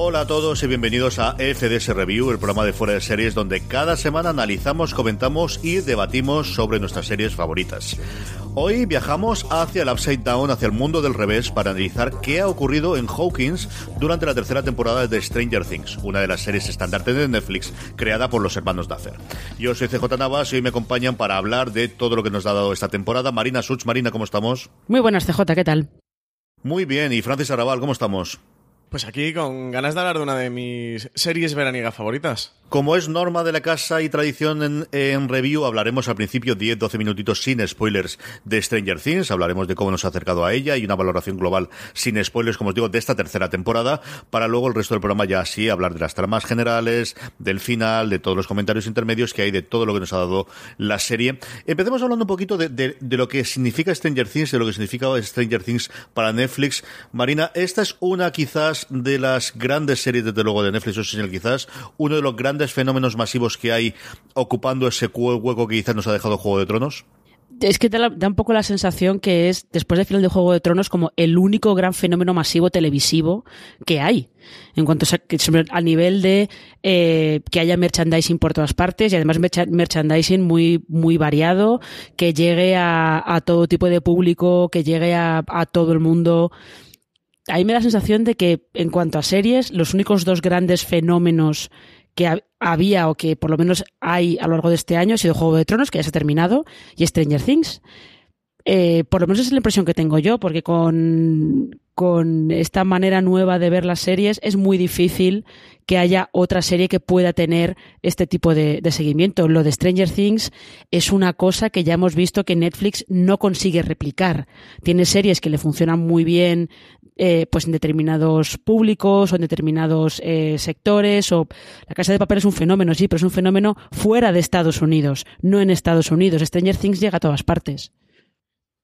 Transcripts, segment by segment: Hola a todos y bienvenidos a FDS Review, el programa de fuera de series donde cada semana analizamos, comentamos y debatimos sobre nuestras series favoritas. Hoy viajamos hacia el Upside Down, hacia el mundo del revés, para analizar qué ha ocurrido en Hawkins durante la tercera temporada de Stranger Things, una de las series estandarte de Netflix creada por los hermanos Duffer. Yo soy CJ Navas y hoy me acompañan para hablar de todo lo que nos ha dado esta temporada Marina Such. Marina, ¿cómo estamos? Muy buenas, CJ, ¿qué tal? Muy bien, y Francis Arabal, ¿cómo estamos? Pues aquí con ganas de hablar de una de mis series veraniegas favoritas. Como es norma de la casa y tradición en review, hablaremos al principio 10-12 minutitos sin spoilers de Stranger Things, hablaremos de cómo nos ha acercado a ella y una valoración global sin spoilers, como os digo, de esta tercera temporada, para luego el resto del programa ya así hablar de las tramas generales, del final, de todos los comentarios intermedios que hay, de todo lo que nos ha dado la serie. Empecemos hablando un poquito de lo que significa Stranger Things, de lo que significa Stranger Things para Netflix. Marina, esta es una quizás de las grandes series, desde luego, de Netflix, o sea, quizás uno de los grandes fenómenos masivos que hay ocupando ese hueco que quizás nos ha dejado Juego de Tronos. Es que da un poco la sensación que es, después del final de Juego de Tronos, como el único gran fenómeno masivo televisivo que hay. En cuanto al nivel de que haya merchandising por todas partes, y además merchandising muy, muy variado, que llegue a todo tipo de público, que llegue a todo el mundo. Ahí me da la sensación de que, en cuanto a series, los únicos dos grandes fenómenos que había o que por lo menos hay a lo largo de este año ha sido Juego de Tronos, que ya se ha terminado, y Stranger Things. Por lo menos esa es la impresión que tengo yo, porque con esta manera nueva de ver las series es muy difícil que haya otra serie que pueda tener este tipo de seguimiento. Lo de Stranger Things es una cosa que ya hemos visto que Netflix no consigue replicar. Tiene series que le funcionan muy bien pues en determinados públicos o en determinados sectores. O La Casa de Papel es un fenómeno, sí, pero es un fenómeno fuera de Estados Unidos, no en Estados Unidos. Stranger Things llega a todas partes.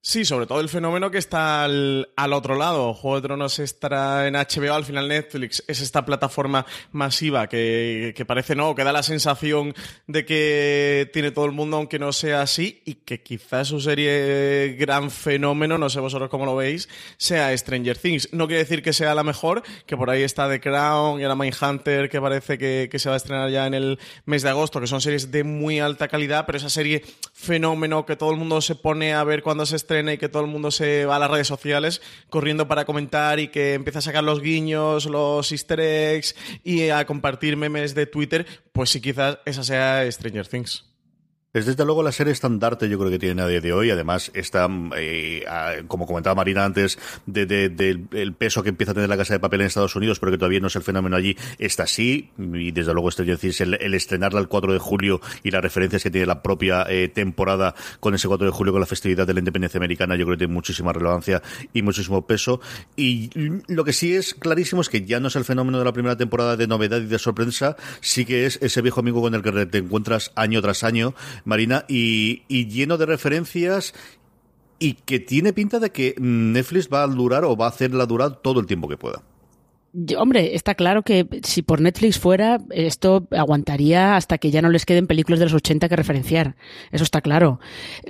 Sí, sobre todo el fenómeno que está al otro lado. Juego de Tronos estará en HBO, al final Netflix es esta plataforma masiva que parece, no, que da la sensación de que tiene todo el mundo, aunque no sea así, y que quizás su serie gran fenómeno, no sé vosotros cómo lo veis, sea Stranger Things. No quiere decir que sea la mejor, que por ahí está The Crown y ahora Mindhunter, que parece que se va a estrenar ya en el mes de agosto, que son series de muy alta calidad, pero esa serie fenómeno que todo el mundo se pone a ver cuando se estrena y que todo el mundo se va a las redes sociales corriendo para comentar y que empieza a sacar los guiños, los easter eggs y a compartir memes de Twitter, pues sí, quizás esa sea Stranger Things. Es desde luego la serie estandarte, yo creo, que tiene a día de hoy. Además, está, como comentaba Marina antes, del peso que empieza a tener La Casa de Papel en Estados Unidos, pero que todavía no es el fenómeno allí, está así. Y desde luego, Stranger Things, el estrenarla el 4 de julio y las referencias que tiene la propia temporada con ese 4 de julio, con la festividad de la independencia americana, yo creo que tiene muchísima relevancia y muchísimo peso. Y lo que sí es clarísimo es que ya no es el fenómeno de la primera temporada de novedad y de sorpresa, sí que es ese viejo amigo con el que te encuentras año tras año, Marina, y lleno de referencias, y que tiene pinta de que Netflix va a durar o va a hacerla durar todo el tiempo que pueda. Hombre, está claro que si por Netflix fuera, esto aguantaría hasta que ya no les queden películas de los 80 que referenciar. Eso está claro.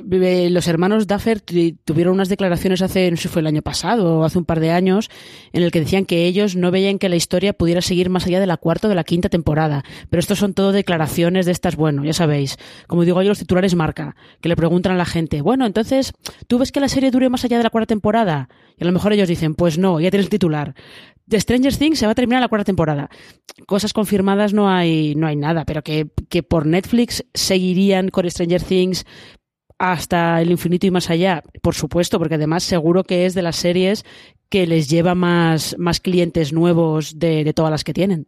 Los hermanos Duffer tuvieron unas declaraciones hace, no sé si fue el año pasado o hace un par de años, en el que decían que ellos no veían que la historia pudiera seguir más allá de la cuarta o de la quinta temporada. Pero esto son todo declaraciones de estas, bueno, ya sabéis. Como digo, hay los titulares marca, que le preguntan a la gente, bueno, entonces, ¿tú ves que la serie dure más allá de la cuarta temporada? Y a lo mejor ellos dicen, pues no, ya tienes el titular. The Stranger Things se va a terminar la cuarta temporada. Cosas confirmadas no hay nada, pero que por Netflix seguirían con Stranger Things hasta el infinito y más allá, por supuesto, porque además seguro que es de las series que les lleva más clientes nuevos de todas las que tienen.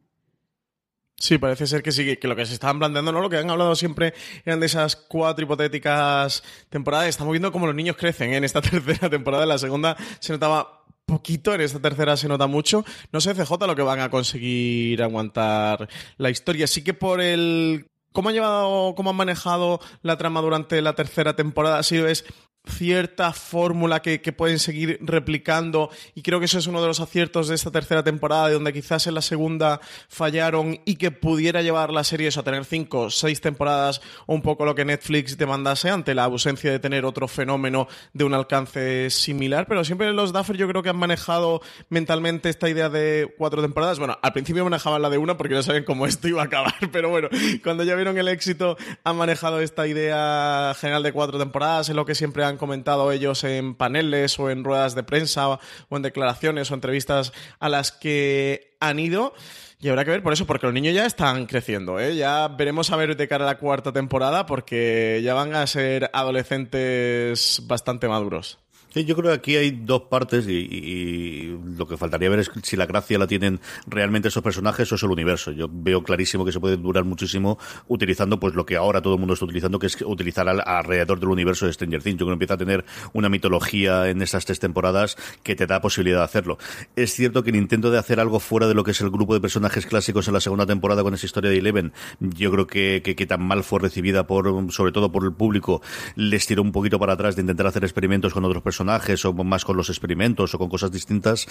Sí, parece ser que sí, que lo que se estaban planteando, ¿no? Lo que han hablado siempre eran de esas 4 hipotéticas temporadas. Estamos viendo cómo los niños crecen, ¿eh? En esta tercera temporada, en la segunda se notaba poquito, en esta tercera se nota mucho. No sé, CJ, lo que van a conseguir aguantar la historia. Sí que por el cómo han manejado la trama durante la tercera temporada, sí es cierta fórmula que pueden seguir replicando, y creo que eso es uno de los aciertos de esta tercera temporada, de donde quizás en la segunda fallaron, y que pudiera llevar la serie eso a tener 5 o 6 temporadas, o un poco lo que Netflix demandase ante la ausencia de tener otro fenómeno de un alcance similar. Pero siempre los Duffer yo creo que han manejado mentalmente esta idea de 4 temporadas. Bueno, al principio manejaban la de 1 porque no sabían cómo esto iba a acabar, pero bueno, cuando ya vieron el éxito han manejado esta idea general de 4 temporadas, en lo que siempre han comentado ellos en paneles o en ruedas de prensa o en declaraciones o entrevistas a las que han ido. Y habrá que ver por eso, porque los niños ya están creciendo, ¿eh? Ya veremos a ver de cara a la cuarta temporada, porque ya van a ser adolescentes bastante maduros. Sí, yo creo que aquí hay dos partes y lo que faltaría ver es si la gracia la tienen realmente esos personajes o es el universo. Yo veo clarísimo que se puede durar muchísimo utilizando pues lo que ahora todo el mundo está utilizando, que es utilizar alrededor del universo de Stranger Things. Yo creo que empieza a tener una mitología en estas 3 temporadas que te da posibilidad de hacerlo. Es cierto que el intento de hacer algo fuera de lo que es el grupo de personajes clásicos en la segunda temporada con esa historia de Eleven, yo creo que tan mal fue recibida por, sobre todo por el público, les tiró un poquito para atrás de intentar hacer experimentos con otros personajes o más con los experimentos o con cosas distintas.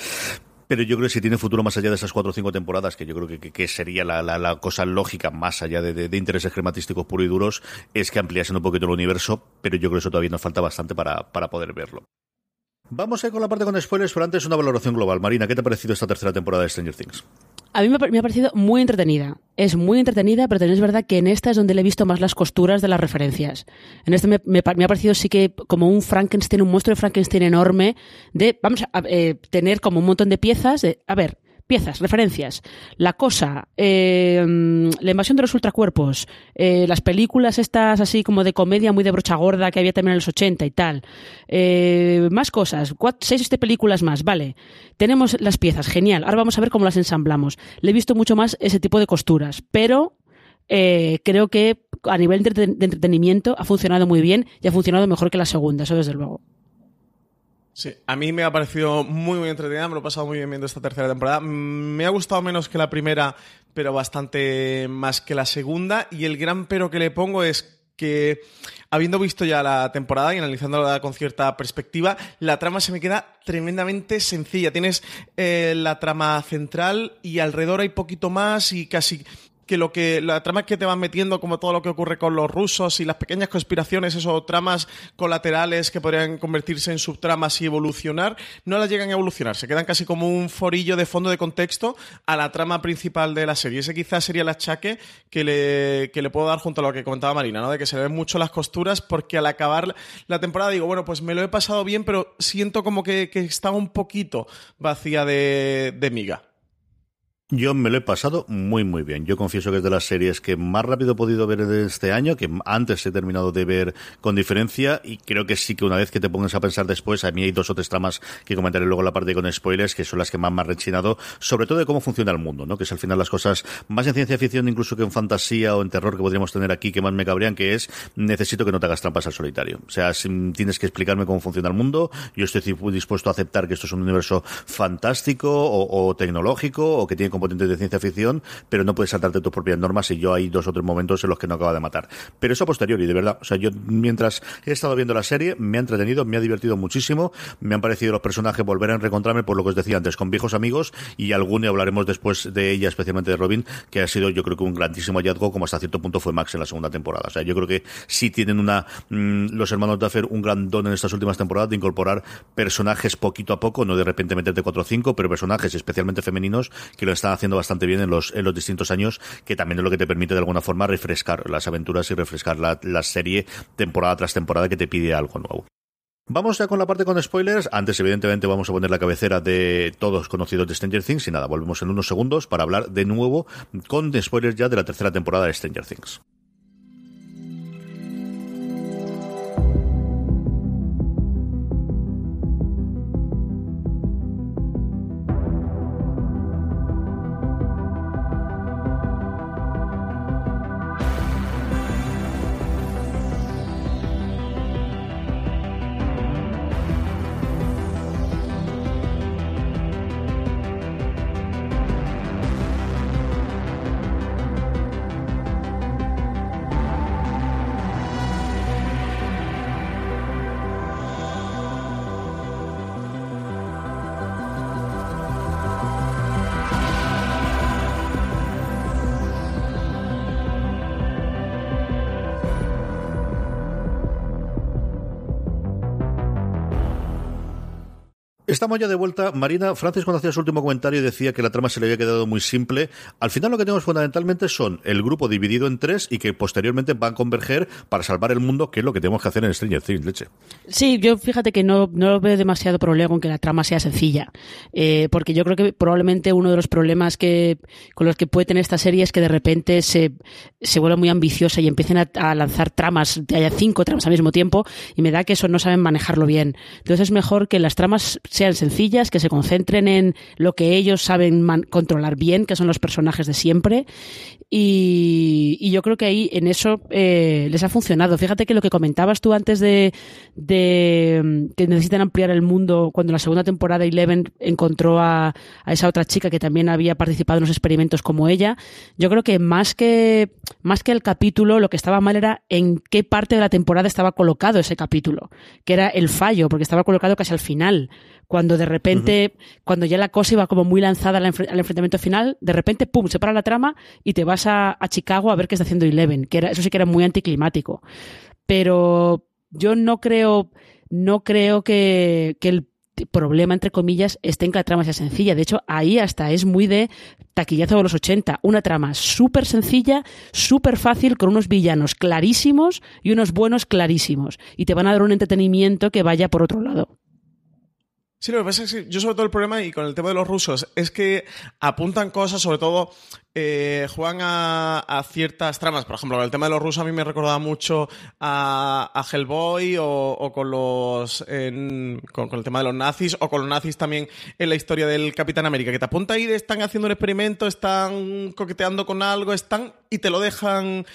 Pero yo creo que si tiene futuro más allá de esas 4 o 5 temporadas, que yo creo que sería la cosa lógica más allá de intereses crematísticos puros y duros, es que ampliasen un poquito el universo, pero yo creo que eso todavía nos falta bastante para poder verlo. Vamos a ir con la parte con spoilers, pero antes una valoración global. Marina, ¿qué te ha parecido esta tercera temporada de Stranger Things? A mí me ha parecido muy entretenida. Es muy entretenida, pero también es verdad que en esta es donde le he visto más las costuras de las referencias. En esta me ha parecido sí que como un Frankenstein, un monstruo de Frankenstein enorme, de vamos a tener como un montón de piezas, piezas, referencias, La Cosa, la invasión de los ultracuerpos, las películas estas así como de comedia muy de brocha gorda que había también en los 80 y tal, más cosas, 6 o 7 películas más, vale, tenemos las piezas, genial, ahora vamos a ver cómo las ensamblamos. Le he visto mucho más ese tipo de costuras, pero creo que a nivel de entretenimiento ha funcionado muy bien y ha funcionado mejor que la segunda, eso desde luego. Sí, a mí me ha parecido muy, muy entretenida, me lo he pasado muy bien viendo esta tercera temporada. Me ha gustado menos que la primera, pero bastante más que la segunda. Y el gran pero que le pongo es que, habiendo visto ya la temporada y analizándola con cierta perspectiva, la trama se me queda tremendamente sencilla. Tienes la trama central y alrededor hay poquito más y casi... que lo que la trama que te van metiendo, como todo lo que ocurre con los rusos y las pequeñas conspiraciones, eso, tramas colaterales que podrían convertirse en subtramas y evolucionar, no las llegan a evolucionar, se quedan casi como un forillo de fondo de contexto a la trama principal de la serie. Ese quizás sería el achaque que le puedo dar junto a lo que comentaba Marina, ¿no? De que se le ven mucho las costuras, porque al acabar la temporada digo, bueno, pues me lo he pasado bien, pero siento como que estaba un poquito vacía de miga. Yo me lo he pasado muy, muy bien. Yo confieso que es de las series que más rápido he podido ver de este año, que antes he terminado de ver con diferencia, y creo que sí que una vez que te pongas a pensar después, a mí hay 2 o 3 tramas que comentaré luego en la parte con spoilers, que son las que más me han rechinado, sobre todo de cómo funciona el mundo, ¿no? Que es al final las cosas más en ciencia ficción incluso que en fantasía o en terror que podríamos tener aquí, que más me cabrían, que es, necesito que no te hagas trampas al solitario. O sea, si tienes que explicarme cómo funciona el mundo, yo estoy dispuesto a aceptar que esto es un universo fantástico o tecnológico, o que tiene componentes de ciencia ficción, pero no puedes saltarte tus propias normas, y yo hay 2 o 3 momentos en los que no acaba de matar. Pero eso a posteriori, de verdad. O sea, yo mientras he estado viendo la serie, me ha entretenido, me ha divertido muchísimo, me han parecido los personajes, volver a reencontrarme, por lo que os decía antes, con viejos amigos, y alguno hablaremos después de ella, especialmente de Robin, que ha sido yo creo que un grandísimo hallazgo, como hasta cierto punto fue Max en la segunda temporada. O sea, yo creo que sí tienen los hermanos Duffer un gran don en estas últimas temporadas de incorporar personajes poquito a poco, no de repente meterte 4 o 5, pero personajes especialmente femeninos que lo están haciendo bastante bien en los distintos años, que también es lo que te permite de alguna forma refrescar las aventuras y refrescar la serie temporada tras temporada, que te pide algo nuevo. Vamos ya con la parte con spoilers. Antes, evidentemente, vamos a poner la cabecera de todos conocidos de Stranger Things, y nada, volvemos en unos segundos para hablar de nuevo con spoilers ya de la tercera temporada de Stranger Things. Estamos ya de vuelta. Marina, Francis, cuando hacía su último comentario, decía que la trama se le había quedado muy simple. Al final lo que tenemos fundamentalmente son el grupo dividido en tres y que posteriormente van a converger para salvar el mundo, que es lo que tenemos que hacer en Stranger Things, leche. Sí, yo fíjate que no veo demasiado problema con que la trama sea sencilla, porque yo creo que probablemente uno de los problemas con los que puede tener esta serie es que de repente se vuelve muy ambiciosa y empiecen a lanzar tramas, haya 5 tramas al mismo tiempo, y me da que eso no saben manejarlo bien. Entonces es mejor que las tramas sean sencillas, que se concentren en lo que ellos saben controlar bien, que son los personajes de siempre, y yo creo que ahí en eso les ha funcionado. Fíjate que lo que comentabas tú antes de que necesitan ampliar el mundo, cuando en la segunda temporada Eleven encontró a esa otra chica que también había participado en los experimentos como ella, yo creo que más que el capítulo, lo que estaba mal era en qué parte de la temporada estaba colocado ese capítulo, que era el fallo, porque estaba colocado casi al final, cuando de repente, cuando ya la cosa iba como muy lanzada al enfrentamiento final, de repente, pum, se para la trama y te vas a Chicago a ver qué está haciendo Eleven, que era, eso sí que era muy anticlimático. Pero yo no creo que el problema, entre comillas, esté en que la trama sea sencilla. De hecho, ahí hasta es muy de taquillazo de los 80. Una trama súper sencilla, súper fácil, con unos villanos clarísimos y unos buenos clarísimos. Y te van a dar un entretenimiento que vaya por otro lado. Sí, lo que pasa es que yo sobre todo el problema, y con el tema de los rusos, es que apuntan cosas, sobre todo juegan a ciertas tramas. Por ejemplo, el tema de los rusos a mí me recordaba mucho a Hellboy o con los con el tema de los nazis, o con los nazis también en la historia del Capitán América, que te apunta ahí, están haciendo un experimento, están coqueteando con algo, están y te lo dejan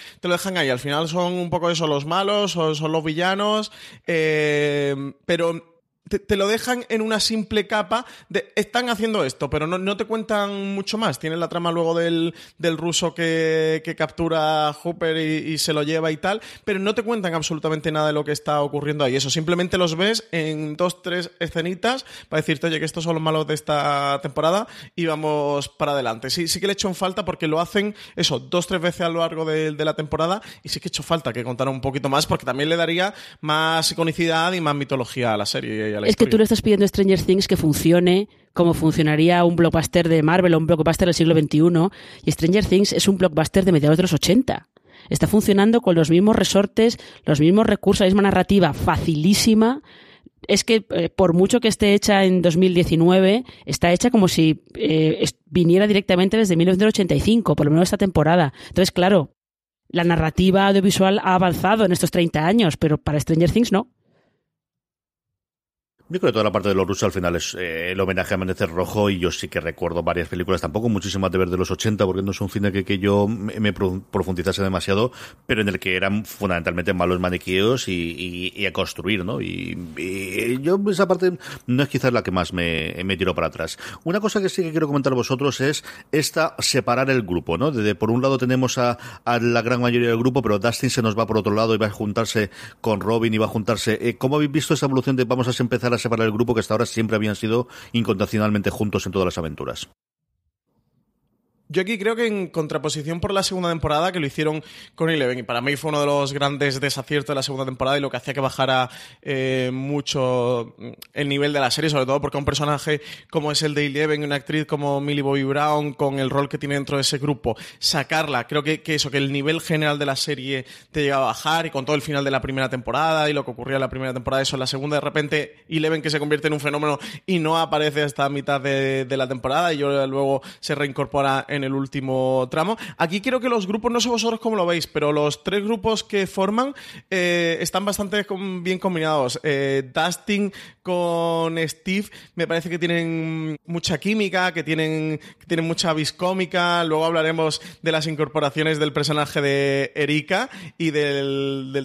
ahí. Al final son un poco eso, los malos, o son los villanos, pero te lo dejan en una simple capa de están haciendo esto, pero no te cuentan mucho más. Tienen la trama luego del ruso que captura a Hopper y se lo lleva y tal, pero no te cuentan absolutamente nada de lo que está ocurriendo ahí. Eso, simplemente los ves en 2-3 escenitas para decirte, oye, que estos son los malos de esta temporada y vamos para adelante. Sí, sí que le he hecho en falta, porque lo hacen eso 2-3 veces a lo largo de la temporada, y sí que he hecho falta que contaran un poquito más, porque también le daría más iconicidad y más mitología a la serie. Es que tú le estás pidiendo a Stranger Things que funcione como funcionaría un blockbuster de Marvel o un blockbuster del siglo XXI, y Stranger Things es un blockbuster de mediados de los 80. Está funcionando con los mismos resortes, los mismos recursos, la misma narrativa facilísima. Es que por mucho que esté hecha en 2019, está hecha como si viniera directamente desde 1985, por lo menos esta temporada. Entonces, claro, la narrativa audiovisual ha avanzado en estos 30 años, pero para Stranger Things no. Yo creo que toda la parte de los rusos al final es el homenaje a Amanecer Rojo, y yo sí que recuerdo varias películas, tampoco muchísimas de ver de los 80, porque no es un cine que yo me profundizase demasiado, pero en el que eran fundamentalmente malos maniquíos y a construir, ¿no? Y yo esa parte no es quizás la que más me tiró para atrás. Una cosa que sí que quiero comentar a vosotros es separar el grupo, ¿no? Por un lado tenemos a la gran mayoría del grupo, pero Dustin se nos va por otro lado y va a juntarse con Robin y va a juntarse. ¿Cómo habéis visto esa evolución de vamos a empezar a separar el grupo, que hasta ahora siempre habían sido incondicionalmente juntos en todas las aventuras? Yo aquí creo que, en contraposición por la segunda temporada, que lo hicieron con Eleven, y para mí fue uno de los grandes desaciertos de la segunda temporada y lo que hacía que bajara mucho el nivel de la serie, sobre todo porque un personaje como es el de Eleven, una actriz como Millie Bobby Brown, con el rol que tiene dentro de ese grupo, sacarla, creo que eso, que el nivel general de la serie te llegaba a bajar, y con todo el final de la primera temporada y lo que ocurría en la primera temporada, eso en la segunda, de repente Eleven que se convierte en un fenómeno y no aparece hasta mitad de la temporada, y luego se reincorpora en el último tramo. Aquí creo que los grupos, no sé vosotros cómo lo veis, pero los tres grupos que forman están bastante bien combinados. Dustin con Steve me parece que tienen mucha química, que tienen mucha vis cómica. Luego hablaremos de las incorporaciones del personaje de Erika y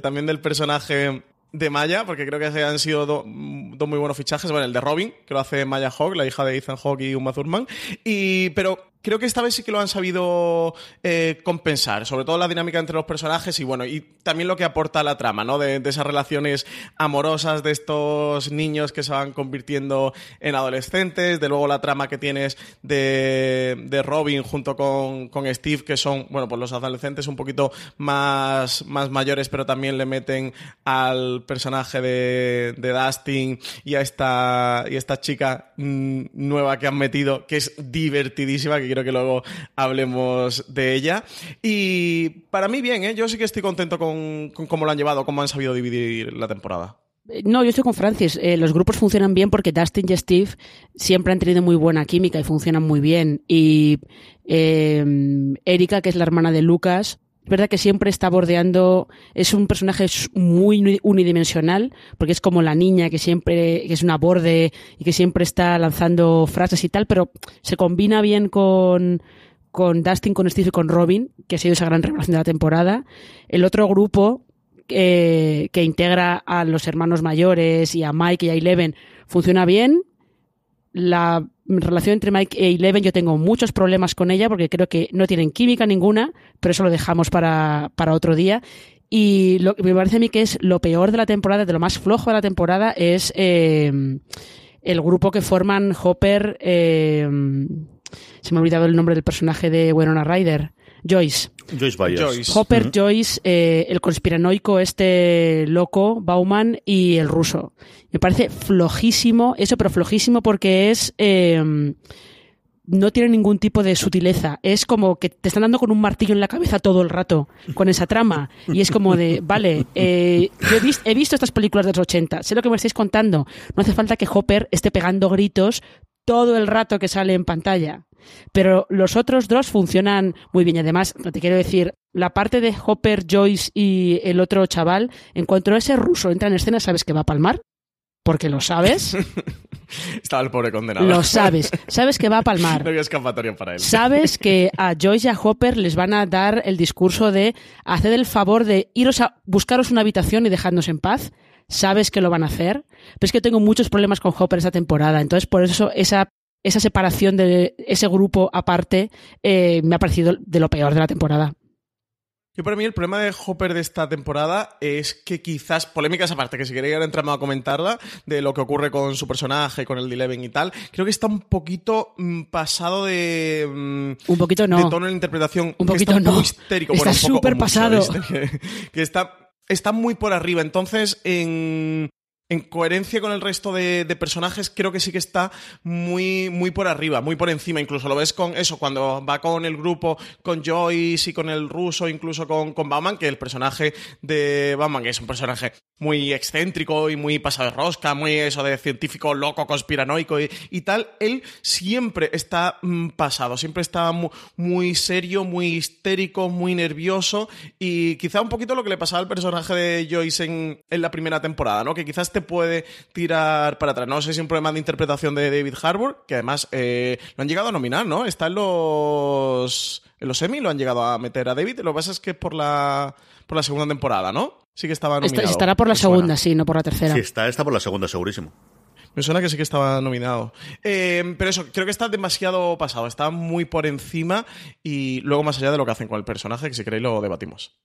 también del personaje de Maya, porque creo que han sido dos muy buenos fichajes. Bueno, el de Robin, que lo hace Maya Hawke, la hija de Ethan Hawke y Uma Thurman. Pero Creo que esta vez sí que lo han sabido compensar, sobre todo la dinámica entre los personajes y bueno, y también lo que aporta la trama, ¿no? De esas relaciones amorosas de estos niños que se van convirtiendo en adolescentes, de luego la trama que tienes de Robin junto con Steve, que son, bueno, pues los adolescentes un poquito más mayores, pero también le meten al personaje de Dustin y a esta chica nueva que han metido, que es divertidísima, que quiero que luego hablemos de ella. Y para mí bien, ¿eh? Yo sí que estoy contento con cómo lo han llevado, cómo han sabido dividir la temporada. No, yo estoy con Francis. Los grupos funcionan bien porque Dustin y Steve siempre han tenido muy buena química y funcionan muy bien. Y Erika, que es la hermana de Lucas, es verdad que siempre está bordeando... Es un personaje muy unidimensional, porque es como la niña que siempre que es una borde y que siempre está lanzando frases y tal, pero se combina bien con Dustin, con Steve y con Robin, que ha sido esa gran revelación de la temporada. El otro grupo que integra a los hermanos mayores y a Mike y a Eleven funciona bien. La relación entre Mike e Eleven yo tengo muchos problemas con ella porque creo que no tienen química ninguna, pero eso lo dejamos para otro día. Y lo que me parece a mí que es lo peor de la temporada, de lo más flojo de la temporada, es el grupo que forman Hopper, se me ha olvidado el nombre del personaje de Winona Ryder, Joyce Byers. Hopper, Joyce, el conspiranoico este loco, Bauman, y el ruso. Me parece flojísimo, eso, pero flojísimo porque es... no tiene ningún tipo de sutileza. Es como que te están dando con un martillo en la cabeza todo el rato con esa trama. Y es como de, vale, yo he visto estas películas de los 80, sé lo que me estáis contando. No hace falta que Hopper esté pegando gritos todo el rato que sale en pantalla. Pero los otros dos funcionan muy bien. Y además, te quiero decir, la parte de Hopper, Joyce y el otro chaval, en cuanto a ese ruso entra en escena, sabes que va a palmar. Porque lo sabes. Estaba el pobre condenado. Lo sabes. Sabes que va a palmar. No había escapatoria para él. Sabes que a Joyce y a Hopper les van a dar el discurso de hacer el favor de iros a buscaros una habitación y dejadnos en paz. Sabes que lo van a hacer. Pero es que tengo muchos problemas con Hopper esta temporada. Entonces, por eso esa separación de ese grupo aparte me ha parecido de lo peor de la temporada. Yo para mí el problema de Hopper de esta temporada es que quizás, polémicas aparte, que si queréis entrar a comentarla, de lo que ocurre con su personaje, con el de Eleven y tal, creo que está un poquito pasado de... un poquito no. De tono en la interpretación. Un poquito no. Histérico. Está súper pasado. Que está muy por arriba. Entonces, en coherencia con el resto de personajes, creo que sí que está muy por arriba, muy por encima. Incluso lo ves con eso, cuando va con el grupo, con Joyce y con el ruso, incluso con Bauman, que el personaje de Bauman es un personaje muy excéntrico y muy pasado de rosca, muy eso de científico loco, conspiranoico y tal. Él siempre está pasado, siempre está muy serio, muy histérico, muy nervioso y quizá un poquito lo que le pasaba al personaje de Joyce en la primera temporada, ¿no? Que quizás te puede tirar para atrás. No sé si es un problema de interpretación de David Harbour, que además lo han llegado a nominar, ¿no? Está en los Emmy, lo han llegado a meter a David. Lo que pasa es que es por la segunda temporada, ¿no? Sí que estaba nominado. Estará por la segunda, sí, no por la tercera. Sí, está por la segunda, segurísimo. Me suena que sí que estaba nominado. Pero eso, creo que está demasiado pasado. Está muy por encima y luego más allá de lo que hacen con el personaje, que si queréis lo debatimos.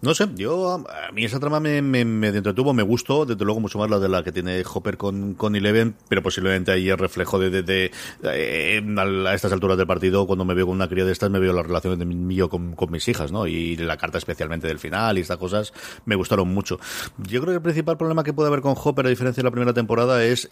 No sé, a mí esa trama me entretuvo, me gustó, desde luego mucho más la de la que tiene Hopper con Eleven, pero posiblemente ahí el reflejo a estas alturas del partido, cuando me veo con una cría de estas, me veo las relaciones de mío con mis hijas, ¿no? Y la carta especialmente del final y estas cosas me gustaron mucho. Yo creo que el principal problema que puede haber con Hopper, a diferencia de la primera temporada, es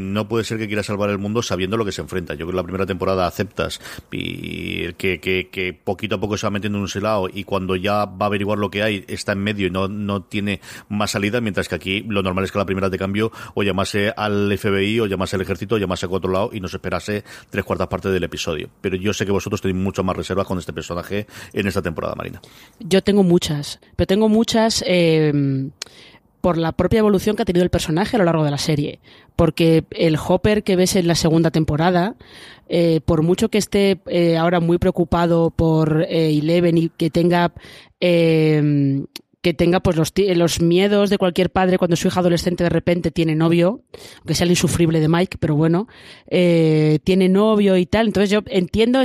no puede ser que quiera salvar el mundo sabiendo lo que se enfrenta. Yo creo que la primera temporada aceptas y que poquito a poco se va metiendo en un silao y cuando ya va a averiguar lo que hay, está en medio y no tiene más salida, mientras que aquí lo normal es que la primera te cambio o llamase al FBI o llamase al ejército o llamase a otro lado y nos esperase 3/4 parte del episodio. Pero yo sé que vosotros tenéis mucho más reservas con este personaje en esta temporada, Marina. Yo tengo muchas, pero tengo muchas por la propia evolución que ha tenido el personaje a lo largo de la serie. Porque el Hopper que ves en la segunda temporada, por mucho que esté ahora muy preocupado por Eleven y que tenga... que tenga pues los miedos de cualquier padre cuando su hija adolescente de repente tiene novio, aunque sea el insufrible de Mike, pero bueno, tiene novio y tal. Entonces yo entiendo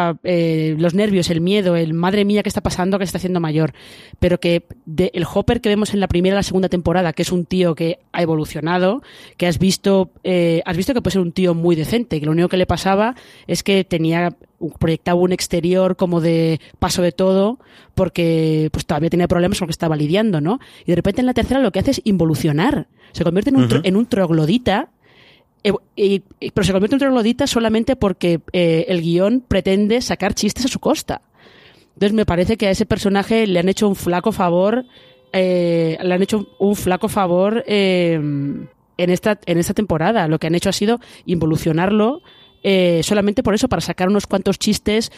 los nervios, el miedo, el madre mía, ¿qué está pasando?, que se está haciendo mayor. Pero que el Hopper que vemos en la primera y la segunda temporada, que es un tío que ha evolucionado, que has visto que puede ser un tío muy decente, que lo único que le pasaba es que proyectaba un exterior como de paso de todo, porque pues todavía tenía problemas con lo que estaba lidiando, ¿no? Y de repente en la tercera lo que hace es involucionar. Se convierte en un, en un troglodita. Pero se convierte en troglodita solamente porque el guión pretende sacar chistes a su costa. Entonces me parece que a ese personaje le han hecho un flaco favor en esta temporada. Lo que han hecho ha sido involucionarlo solamente por eso, para sacar unos cuantos chistes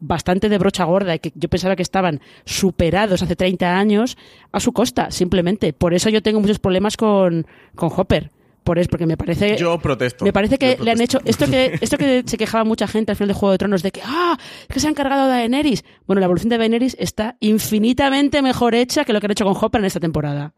bastante de brocha gorda y que yo pensaba que estaban superados hace 30 años a su costa, simplemente. Por eso yo tengo muchos problemas con Hopper. Porque me parece... Yo protesto. Me parece que le han hecho... Esto que se quejaba mucha gente al final de Juego de Tronos, de que es que se han cargado a Daenerys. Bueno, la evolución de Daenerys está infinitamente mejor hecha que lo que han hecho con Hopper en esta temporada.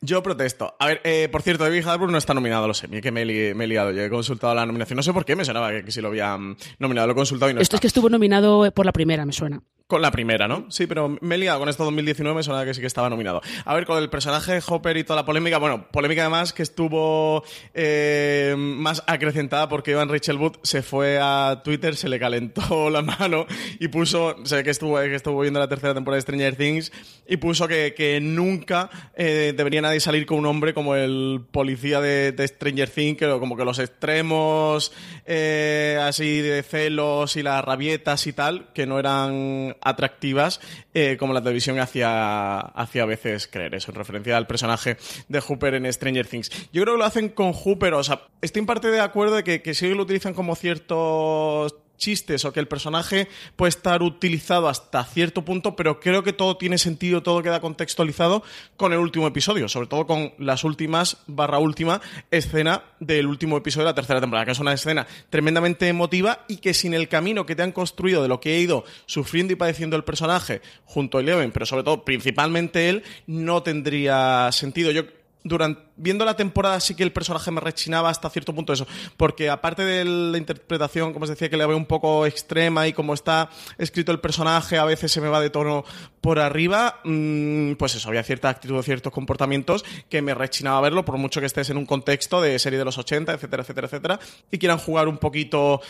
Yo protesto. A ver, por cierto, David Harbour no está nominado a los Emmy, que me he liado. Yo he consultado la nominación. No sé por qué, me sonaba que si lo había nominado. Lo he consultado y no está. Es que estuvo nominado por la primera, me suena. Con la primera, ¿no? Sí, pero me he liado con esto 2019, me sonaba que sí que estaba nominado. A ver, con el personaje Hopper y toda la polémica, bueno, polémica además que estuvo más acrecentada porque Evan Rachel Wood se fue a Twitter, se le calentó la mano y puso, sé que estuvo viendo la tercera temporada de Stranger Things, y puso que nunca debería nadie salir con un hombre como el policía de Stranger Things, que como que los extremos así de celos y las rabietas y tal, que no eran atractivas, como la televisión hacía a veces creer. Eso en referencia al personaje de Hopper en Stranger Things. Yo creo que lo hacen con Hopper, o sea, estoy en parte de acuerdo de que sí lo utilizan como ciertos chistes o que el personaje puede estar utilizado hasta cierto punto, pero creo que todo tiene sentido, todo queda contextualizado con el último episodio, sobre todo con las últimas /última escena del último episodio de la tercera temporada, que es una escena tremendamente emotiva y que sin el camino que te han construido de lo que ha ido sufriendo y padeciendo el personaje junto a Eleven, pero sobre todo principalmente él, no tendría sentido. Viendo la temporada sí que el personaje me rechinaba hasta cierto punto eso, porque aparte de la interpretación, como os decía, que le veo un poco extrema y como está escrito el personaje a veces se me va de tono por arriba, pues eso, había cierta actitud, ciertos comportamientos que me rechinaba verlo, por mucho que estés en un contexto de serie de los 80, etcétera, etcétera, etcétera, y quieran jugar un poquito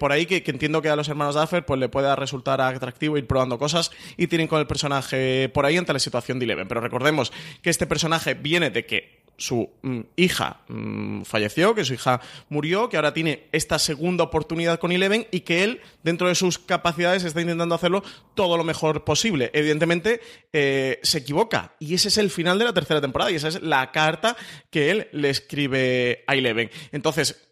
por ahí, que entiendo que a los hermanos Duffer pues le pueda resultar atractivo ir probando cosas y tienen con el personaje por ahí ante la situación de Eleven, pero recordemos que este personaje viene de que su hija falleció, que su hija murió, que ahora tiene esta segunda oportunidad con Eleven y que él, dentro de sus capacidades, está intentando hacerlo todo lo mejor posible. Evidentemente, se equivoca y ese es el final de la tercera temporada y esa es la carta que él le escribe a Eleven. Entonces,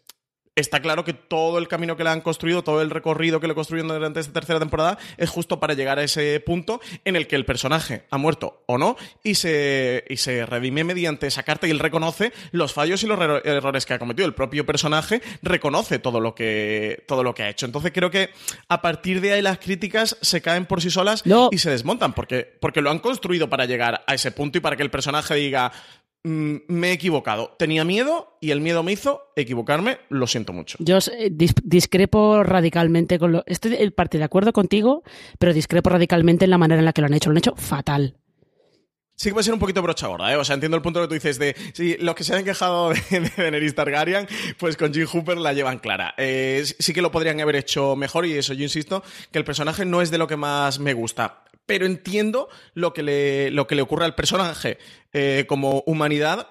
está claro que todo el camino que le han construido, todo el recorrido que le construyeron durante esta tercera temporada es justo para llegar a ese punto en el que el personaje ha muerto o no y se redime mediante esa carta y él reconoce los fallos y los errores que ha cometido. El propio personaje reconoce todo lo que ha hecho. Entonces creo que a partir de ahí las críticas se caen por sí solas y se desmontan porque lo han construido para llegar a ese punto y para que el personaje diga... Me he equivocado. Tenía miedo y el miedo me hizo equivocarme. Lo siento mucho. Yo discrepo radicalmente con lo... Estoy en parte de acuerdo contigo, pero discrepo radicalmente en la manera en la que lo han hecho. Lo han hecho fatal. Sí que puede ser un poquito brocha gorda, ¿eh? O sea, entiendo el punto que tú dices de... Sí, los que se han quejado de Daenerys Targaryen, pues con Jim Hopper la llevan clara. Sí que lo podrían haber hecho mejor y eso, yo insisto, que el personaje no es de lo que más me gusta. Pero entiendo lo que le ocurre al personaje como humanidad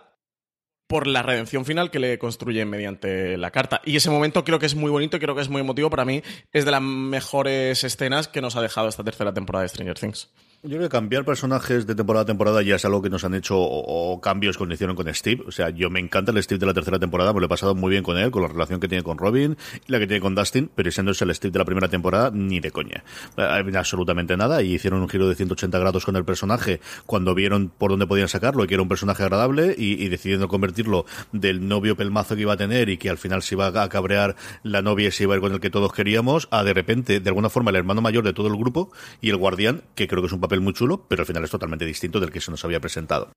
por la redención final que le construyen mediante la carta. Y ese momento creo que es muy bonito, creo que es muy emotivo. Para mí es de las mejores escenas que nos ha dejado esta tercera temporada de Stranger Things. Yo creo que cambiar personajes de temporada a temporada ya es algo que nos han hecho o cambios que nos hicieron con Steve. O sea, yo me encanta el Steve de la tercera temporada, me lo he pasado muy bien con él, con la relación que tiene con Robin y la que tiene con Dustin, pero siéndose el Steve de la primera temporada, ni de coña. Absolutamente nada. Y hicieron un giro de 180 grados con el personaje cuando vieron por dónde podían sacarlo y que era un personaje agradable y decidiendo convertirlo del novio pelmazo que iba a tener y que al final se iba a cabrear la novia y se iba a ir con el que todos queríamos, a de repente, de alguna forma, el hermano mayor de todo el grupo y el guardián, que creo que es un papel papel muy chulo, pero al final es totalmente distinto del que se nos había presentado.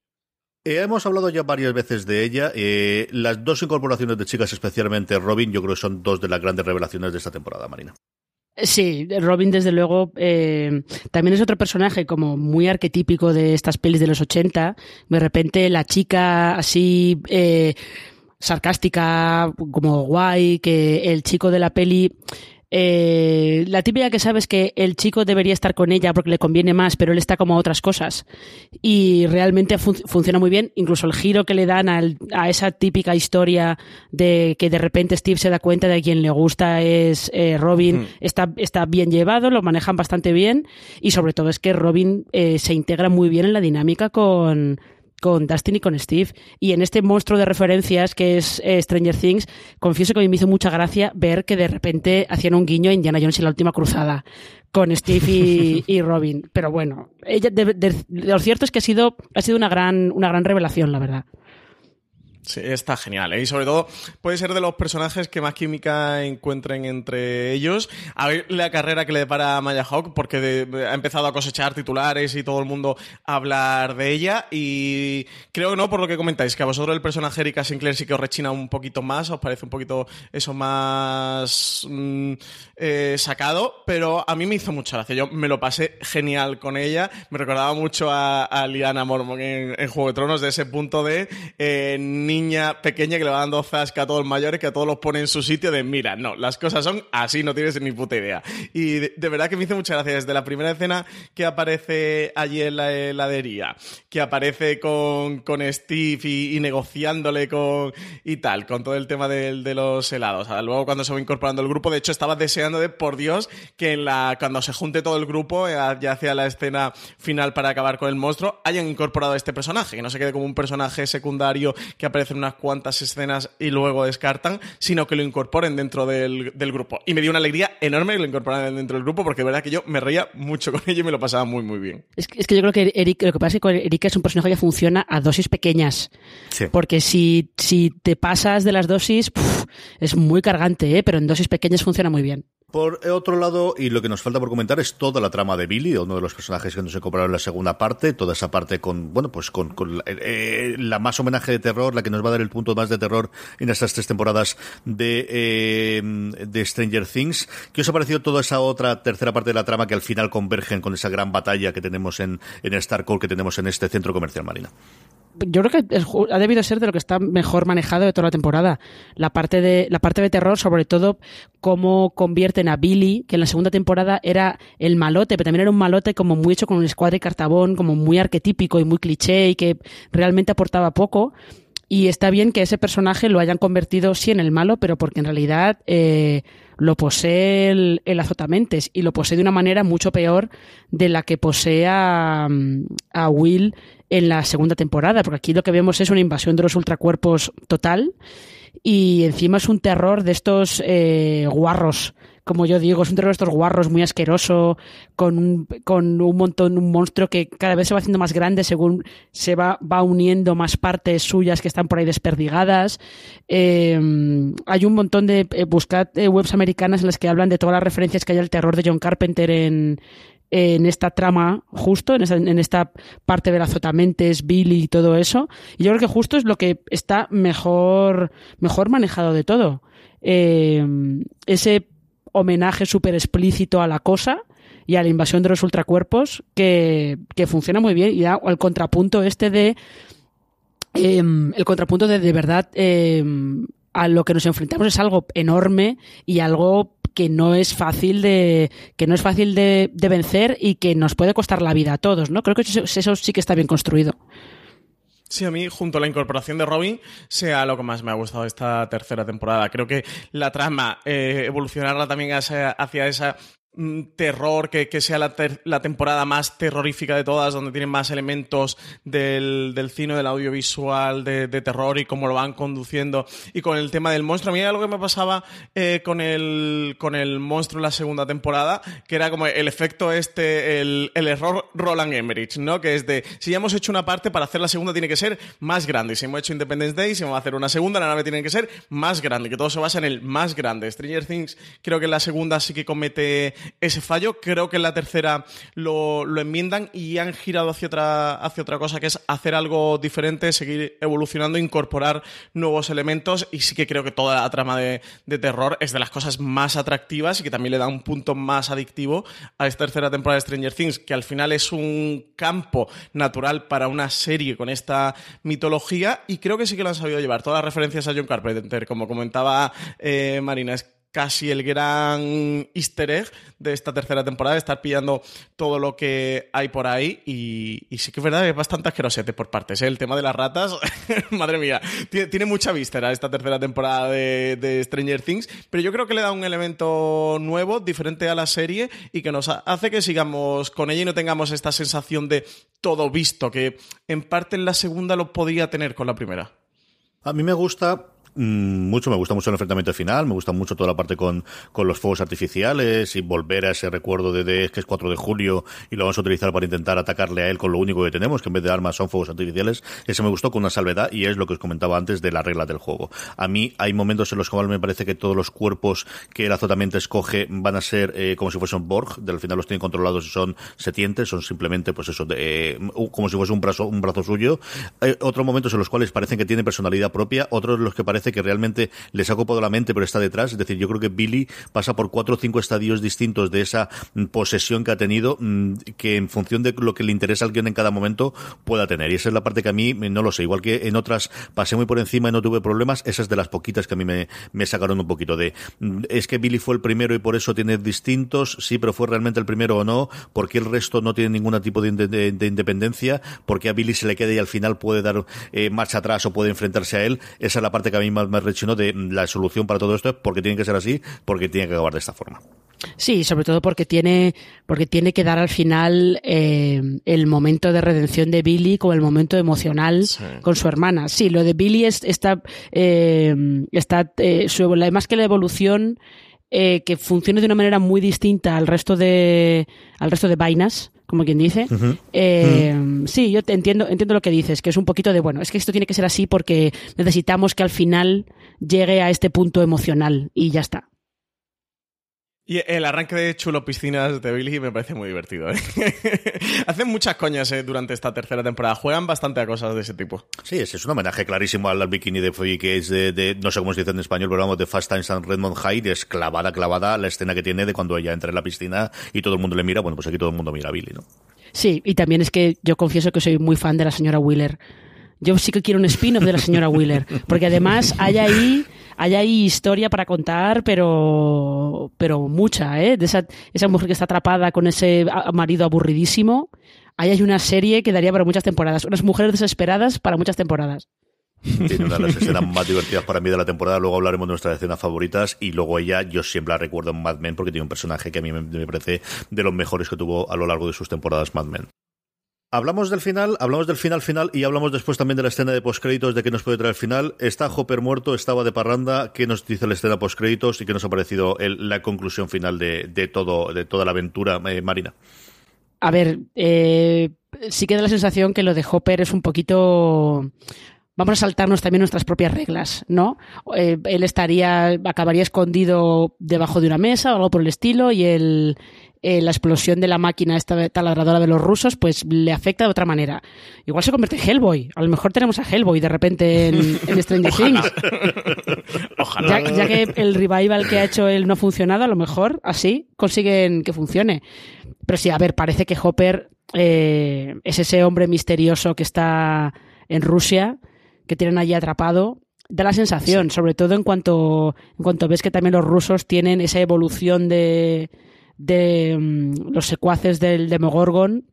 Hemos hablado ya varias veces de ella. Las dos incorporaciones de chicas, especialmente Robin, yo creo que son dos de las grandes revelaciones de esta temporada, Marina. Sí, Robin desde luego también es otro personaje como muy arquetípico de estas pelis de los 80. De repente la chica así sarcástica, como guay, que el chico de la peli... la típica que sabes que el chico debería estar con ella porque le conviene más, pero él está como a otras cosas, y realmente funciona muy bien. Incluso el giro que le dan a esa típica historia de que de repente Steve se da cuenta de que quien le gusta es Robin, está bien llevado, lo manejan bastante bien, y sobre todo es que Robin se integra muy bien en la dinámica con Dustin y con Steve. Y en este monstruo de referencias que es Stranger Things, confieso que a mí me hizo mucha gracia ver que de repente hacían un guiño a Indiana Jones y la última cruzada con Steve y Robin. Pero bueno, ella, lo cierto es que ha sido una gran revelación, la verdad. Sí, está genial, ¿eh? Y sobre todo puede ser de los personajes que más química encuentren entre ellos. A ver la carrera que le depara a Maya Hawke, porque ha empezado a cosechar titulares y todo el mundo a hablar de ella. Y creo que no, por lo que comentáis, que a vosotros el personaje Erika Sinclair sí que os rechina un poquito más, os parece un poquito eso más sacado, pero a mí me hizo mucha gracia. Yo me lo pasé genial con ella. Me recordaba mucho a Liana Mormont en Juego de Tronos, de ese punto de... niña pequeña que le va dando zasca a todos los mayores, que a todos los pone en su sitio de mira, no, las cosas son así, no tienes ni puta idea. Y de verdad que me hizo muchas gracias desde la primera escena que aparece allí en la heladería, que aparece con Steve y negociándole y tal, con todo el tema de los helados. Luego cuando se va incorporando el grupo, de hecho estaba deseando por Dios que cuando se junte todo el grupo, ya hacia la escena final para acabar con el monstruo, hayan incorporado a este personaje, que no se quede como un personaje secundario que aparecen unas cuantas escenas y luego descartan, sino que lo incorporen dentro del grupo. Y me dio una alegría enorme que lo incorporaran dentro del grupo, porque de verdad que yo me reía mucho con ello y me lo pasaba muy, muy bien. Es que yo creo que lo que pasa es que Erika es un personaje que funciona a dosis pequeñas. Sí. Porque si te pasas de las dosis, es muy cargante, pero en dosis pequeñas funciona muy bien. Por otro lado, y lo que nos falta por comentar es toda la trama de Billy, uno de los personajes que nos incorporaron en la segunda parte, toda esa parte con la más homenaje de terror, la que nos va a dar el punto más de terror en estas tres temporadas de Stranger Things. ¿Qué os ha parecido toda esa otra tercera parte de la trama que al final convergen con esa gran batalla que tenemos en Starcourt, que tenemos en este centro comercial, Marina? Yo creo que ha debido ser de lo que está mejor manejado de toda la temporada. La parte de terror, sobre todo, cómo convierten a Billy, que en la segunda temporada era el malote, pero también era un malote como muy hecho con un escuadra y cartabón, como muy arquetípico y muy cliché y que realmente aportaba poco. Y está bien que ese personaje lo hayan convertido, sí, en el malo, pero porque en realidad lo posee el azotamentes, y lo posee de una manera mucho peor de la que posee a Will en la segunda temporada, porque aquí lo que vemos es una invasión de los ultracuerpos total, y encima es un terror de estos guarros, como yo digo, es un terror de estos guarros muy asqueroso, con un monstruo que cada vez se va haciendo más grande según se va uniendo más partes suyas que están por ahí desperdigadas. Hay un montón de... buscad webs americanas en las que hablan de todas las referencias que hay al terror de John Carpenter en esta trama, justo en esta parte del azotamentes, Billy y todo eso. Y yo creo que justo es lo que está mejor manejado de todo. Ese homenaje súper explícito a La Cosa y a la invasión de los ultracuerpos que funciona muy bien, y da el contrapunto de verdad a lo que nos enfrentamos es algo enorme y algo que no es fácil de vencer y que nos puede costar la vida a todos, ¿no? Creo que eso sí que está bien construido. Sí, a mí, junto a la incorporación de Robin, sea lo que más me ha gustado esta tercera temporada. Creo que la trama, evolucionarla también hacia esa... terror, que sea la temporada más terrorífica de todas, donde tienen más elementos del cine, del audiovisual, de terror, y cómo lo van conduciendo. Y con el tema del monstruo, a mí era algo que me pasaba con el monstruo en la segunda temporada, que era como el efecto el error Roland Emmerich, ¿no? Que es si ya hemos hecho una parte, para hacer la segunda tiene que ser más grande. Y si hemos hecho Independence Day, si vamos a hacer una segunda, la nave tiene que ser más grande, que todo se basa en el más grande. Stranger Things creo que en la segunda sí que comete ese fallo. Creo que en la tercera lo enmiendan y han girado hacia otra cosa, que es hacer algo diferente, seguir evolucionando, incorporar nuevos elementos, y sí que creo que toda la trama de terror es de las cosas más atractivas y que también le da un punto más adictivo a esta tercera temporada de Stranger Things, que al final es un campo natural para una serie con esta mitología, y creo que sí que lo han sabido llevar. Todas las referencias a John Carpenter, como comentaba Marina, es casi el gran easter egg de esta tercera temporada, de estar pillando todo lo que hay por ahí, y sí que es verdad que es bastante asquerosete por partes, ¿eh? El tema de las ratas, madre mía, tiene mucha víscera esta tercera temporada de Stranger Things, pero yo creo que le da un elemento nuevo, diferente a la serie, y que nos hace que sigamos con ella y no tengamos esta sensación de todo visto, que en parte en la segunda lo podía tener con la primera. A mí me gusta mucho el enfrentamiento final, me gusta mucho toda la parte con los fuegos artificiales y volver a ese recuerdo de que es 4 de julio y lo vamos a utilizar para intentar atacarle a él con lo único que tenemos, que en vez de armas son fuegos artificiales. Ese me gustó, con una salvedad, y es lo que os comentaba antes de las reglas del juego. A mí hay momentos en los cuales me parece que todos los cuerpos que el azotamiento escoge van a ser como si fuesen Borg, del final los tienen controlados y son setientes, son simplemente pues eso, como si fuese un brazo suyo. Otros momentos en los cuales parecen que tienen personalidad propia, otros en los que parece que realmente les ha copado la mente pero está detrás. Es decir, yo creo que Billy pasa por 4 o 5 estadios distintos de esa posesión que ha tenido, que en función de lo que le interesa al guión en cada momento pueda tener, y esa es la parte que a mí, no lo sé, igual que en otras pasé muy por encima y no tuve problemas, esa es de las poquitas que a mí me sacaron un poquito de, es que Billy fue el primero y por eso tiene distintos, sí, pero ¿fue realmente el primero o no? ¿Por qué el resto no tiene ningún tipo de independencia? ¿Por qué a Billy se le queda y al final puede dar marcha atrás o puede enfrentarse a él? Esa es la parte que a mí más rechino de la solución para todo esto es porque tiene que ser así, porque tiene que acabar de esta forma. Sí, sobre todo porque tiene que dar al final el momento de redención de Billy con el momento emocional, sí, con su hermana. Sí, lo de Billy está además que la evolución que funciona de una manera muy distinta al resto de vainas, como quien dice. Uh-huh. Sí, yo te entiendo lo que dices, que es un poquito de, bueno, es que esto tiene que ser así porque necesitamos que al final llegue a este punto emocional y ya está. Y el arranque de Chulo Piscinas de Billy me parece muy divertido, ¿eh? Hacen muchas coñas durante esta tercera temporada. Juegan bastante a cosas de ese tipo. Sí, es un homenaje clarísimo al bikini de Phoebe, que es de no sé cómo se dice en español, pero vamos, de Fast Times and Redmond High, es clavada la escena que tiene de cuando ella entra en la piscina y todo el mundo le mira. Bueno, pues aquí todo el mundo mira a Billy, ¿no? Sí, y también es que yo confieso que soy muy fan de la señora Wheeler. Yo sí que quiero un spin-off de la señora Wheeler, porque además hay ahí historia para contar, pero mucha, ¿eh? De esa mujer que está atrapada con ese marido aburridísimo. Ahí hay una serie que daría para muchas temporadas, unas mujeres desesperadas para muchas temporadas. Tiene una de las escenas más divertidas para mí de la temporada. Luego hablaremos de nuestras escenas favoritas. Y luego ella, yo siempre la recuerdo en Mad Men, porque tiene un personaje que a mí me parece de los mejores que tuvo a lo largo de sus temporadas Mad Men. Hablamos del final y hablamos después también de la escena de postcréditos, de qué nos puede traer el final. Está Hopper muerto, estaba de parranda, qué nos dice la escena postcréditos y qué nos ha parecido la conclusión final de toda la aventura, Marina. A ver, sí que da la sensación que lo de Hopper es un poquito... Vamos a saltarnos también nuestras propias reglas, ¿no? Él acabaría escondido debajo de una mesa o algo por el estilo, y la explosión de la máquina esta taladradora de los rusos pues le afecta de otra manera. Igual se convierte en Hellboy. A lo mejor tenemos a Hellboy de repente en Stranger Things. Ojalá. Ya que el revival que ha hecho él no ha funcionado, a lo mejor así consiguen que funcione. Pero sí, a ver, parece que Hopper es ese hombre misterioso que está en Rusia, que tienen allí atrapado. Da la sensación, sí, sobre todo en cuanto ves que también los rusos tienen esa evolución de los secuaces del Demogorgon.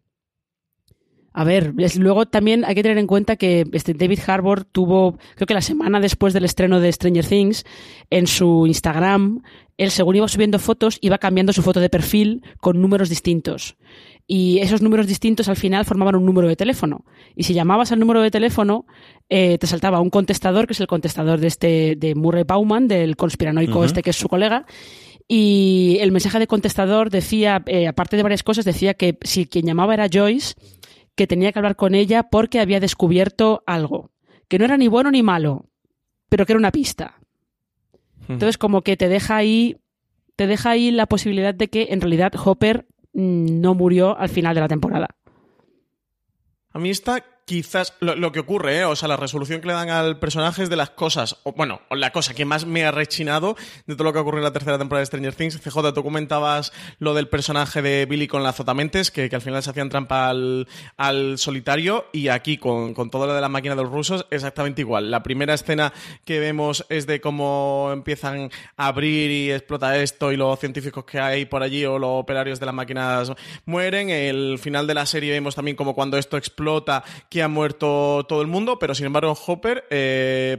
A ver, luego también hay que tener en cuenta que David Harbour tuvo, creo que la semana después del estreno de Stranger Things, en su Instagram, él según iba subiendo fotos, iba cambiando su foto de perfil con números distintos. Y esos números distintos al final formaban un número de teléfono. Y si llamabas al número de teléfono, te saltaba un contestador, que es el contestador de Murray Bauman, del conspiranoico, uh-huh, que es su colega. Y el mensaje de contestador decía, aparte de varias cosas, decía que si quien llamaba era Joyce, que tenía que hablar con ella porque había descubierto algo, que no era ni bueno ni malo, pero que era una pista. Entonces, como que te deja ahí te deja ahí la posibilidad de que en realidad Hopper no murió al final de la temporada. A mí está quizás lo que ocurre, o sea, la resolución que le dan al personaje es de las cosas, la cosa que más me ha rechinado de todo lo que ocurrió en la tercera temporada de Stranger Things. CJ, tú comentabas lo del personaje de Billy con la azotamentes, que al final se hacían trampa al solitario, y aquí con todo lo de la máquina de los rusos, exactamente igual. La primera escena que vemos es de cómo empiezan a abrir y explota esto, y los científicos que hay por allí o los operarios de las máquinas mueren. El final de la serie vemos también como cuando esto explota, que ha muerto todo el mundo, pero sin embargo Hopper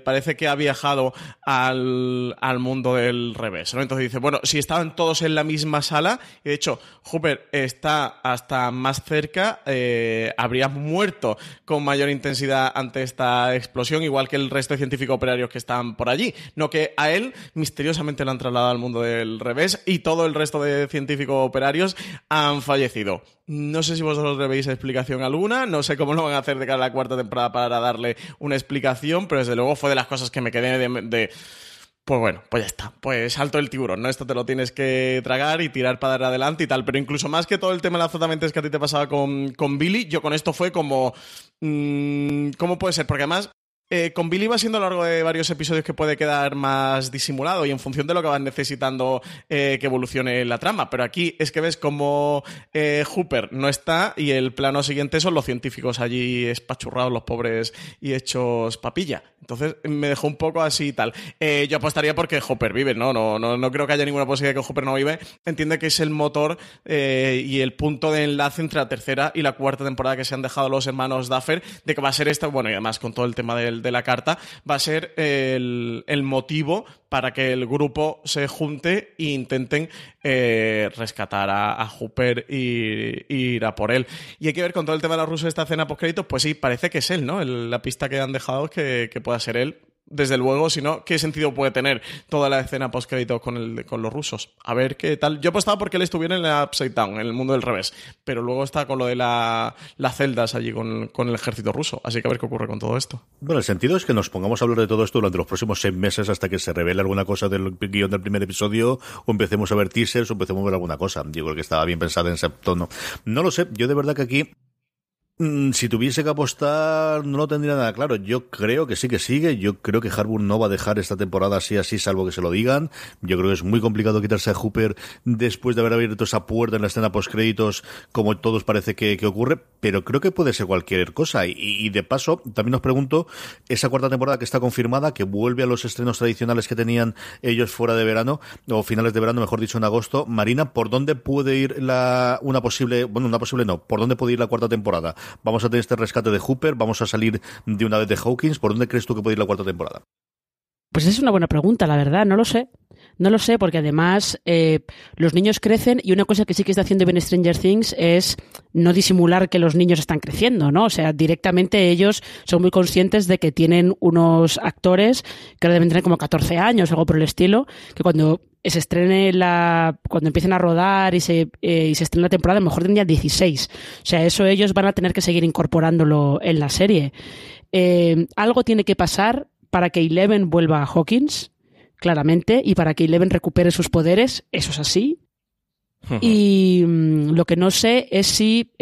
parece que ha viajado al mundo del revés, ¿no? Entonces dice, bueno, si estaban todos en la misma sala, y de hecho Hopper está hasta más cerca, habría muerto con mayor intensidad ante esta explosión, igual que el resto de científicos operarios que están por allí, no que a él misteriosamente lo han trasladado al mundo del revés y todo el resto de científicos operarios han fallecido. No sé si vosotros le veis explicación alguna, no sé cómo lo van a hacer de cara a la cuarta temporada para darle una explicación, pero desde luego fue de las cosas que me quedé de pues bueno, pues ya está, pues salto el tiburón, ¿no? Esto te lo tienes que tragar y tirar para adelante y tal, pero incluso más que todo el tema de la azotamientos que a ti te pasaba con Billy, yo con esto fue como... ¿cómo puede ser? Porque además... con Billy va siendo a lo largo de varios episodios que puede quedar más disimulado y en función de lo que vas necesitando que evolucione la trama, pero aquí es que ves como Hooper no está y el plano siguiente son los científicos allí espachurrados, los pobres y hechos papilla. Entonces me dejó un poco así y tal. Yo apostaría porque Hopper vive, no creo que haya ninguna posibilidad de que Hopper no vive. Entiende que es el motor y el punto de enlace entre la tercera y la cuarta temporada que se han dejado los hermanos Duffer, de que va a ser esta, bueno, y además con todo el tema de la carta, va a ser el motivo para que el grupo se junte e intenten rescatar a Hooper y ir a por él. Y hay que ver con todo el tema de los rusos de esta escena post-créditos, pues sí, parece que es él, ¿no? La pista que han dejado es que pueda ser él, desde luego, si no, ¿qué sentido puede tener toda la escena post-créditos con los rusos? A ver qué tal. Yo apostaba porque él estuviera en la Upside Down, en el mundo del revés, pero luego está con lo de las celdas allí con el ejército ruso, así que a ver qué ocurre con todo esto. Bueno, el sentido es que nos pongamos a hablar de todo esto durante los próximos 6 meses hasta que se revele alguna cosa del guión del primer episodio, o empecemos a ver teasers, o empecemos a ver alguna cosa. Yo creo que estaba bien pensada en ese tono. No lo sé, yo de verdad que aquí... si tuviese que apostar, no lo tendría nada claro. Yo creo que sí que sigue. Yo creo que Harbour no va a dejar esta temporada así, salvo que se lo digan. Yo creo que es muy complicado quitarse a Hooper después de haber abierto esa puerta en la escena postcréditos, como todos parece que ocurre. Pero creo que puede ser cualquier cosa. Y de paso, también nos pregunto, esa cuarta temporada que está confirmada, que vuelve a los estrenos tradicionales que tenían ellos fuera de verano, o finales de verano, mejor dicho, en agosto. Marina, ¿por dónde puede ir ¿por dónde puede ir la cuarta temporada? Vamos a tener este rescate de Hooper, vamos a salir de una vez de Hawkins. ¿Por dónde crees tú que puede ir la cuarta temporada? Pues es una buena pregunta, la verdad, no lo sé, porque además los niños crecen, y una cosa que sí que está haciendo bien Stranger Things es no disimular que los niños están creciendo, ¿no? O sea, directamente ellos son muy conscientes de que tienen unos actores que ahora deben tener como 14 años o algo por el estilo, que cuando se estrene cuando empiecen a rodar y se estrene la temporada, a lo mejor tendrían 16. O sea, eso ellos van a tener que seguir incorporándolo en la serie. Algo tiene que pasar para que Eleven vuelva a Hawkins, claramente, y para que Eleven recupere sus poderes, eso es así. Uh-huh. Y lo que no sé es si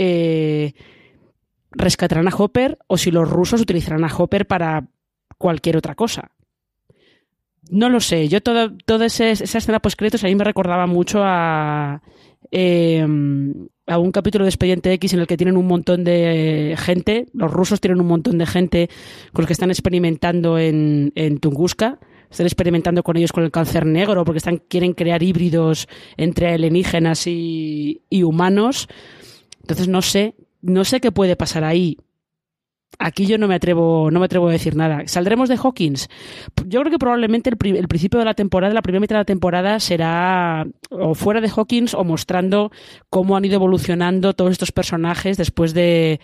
rescatarán a Hopper o si los rusos utilizarán a Hopper para cualquier otra cosa. No lo sé, yo toda esa escena post-créditos a mí me recordaba mucho a un capítulo de Expediente X en el que tienen un montón de gente, los rusos tienen un montón de gente con los que están experimentando en Tunguska, están experimentando con ellos con el cáncer negro porque quieren crear híbridos entre alienígenas y humanos. Entonces no sé qué puede pasar ahí. Aquí yo no me atrevo a decir nada. ¿Saldremos de Hawkins? Yo creo que probablemente el principio de la temporada, la primera mitad de la temporada, será o fuera de Hawkins o mostrando cómo han ido evolucionando todos estos personajes después de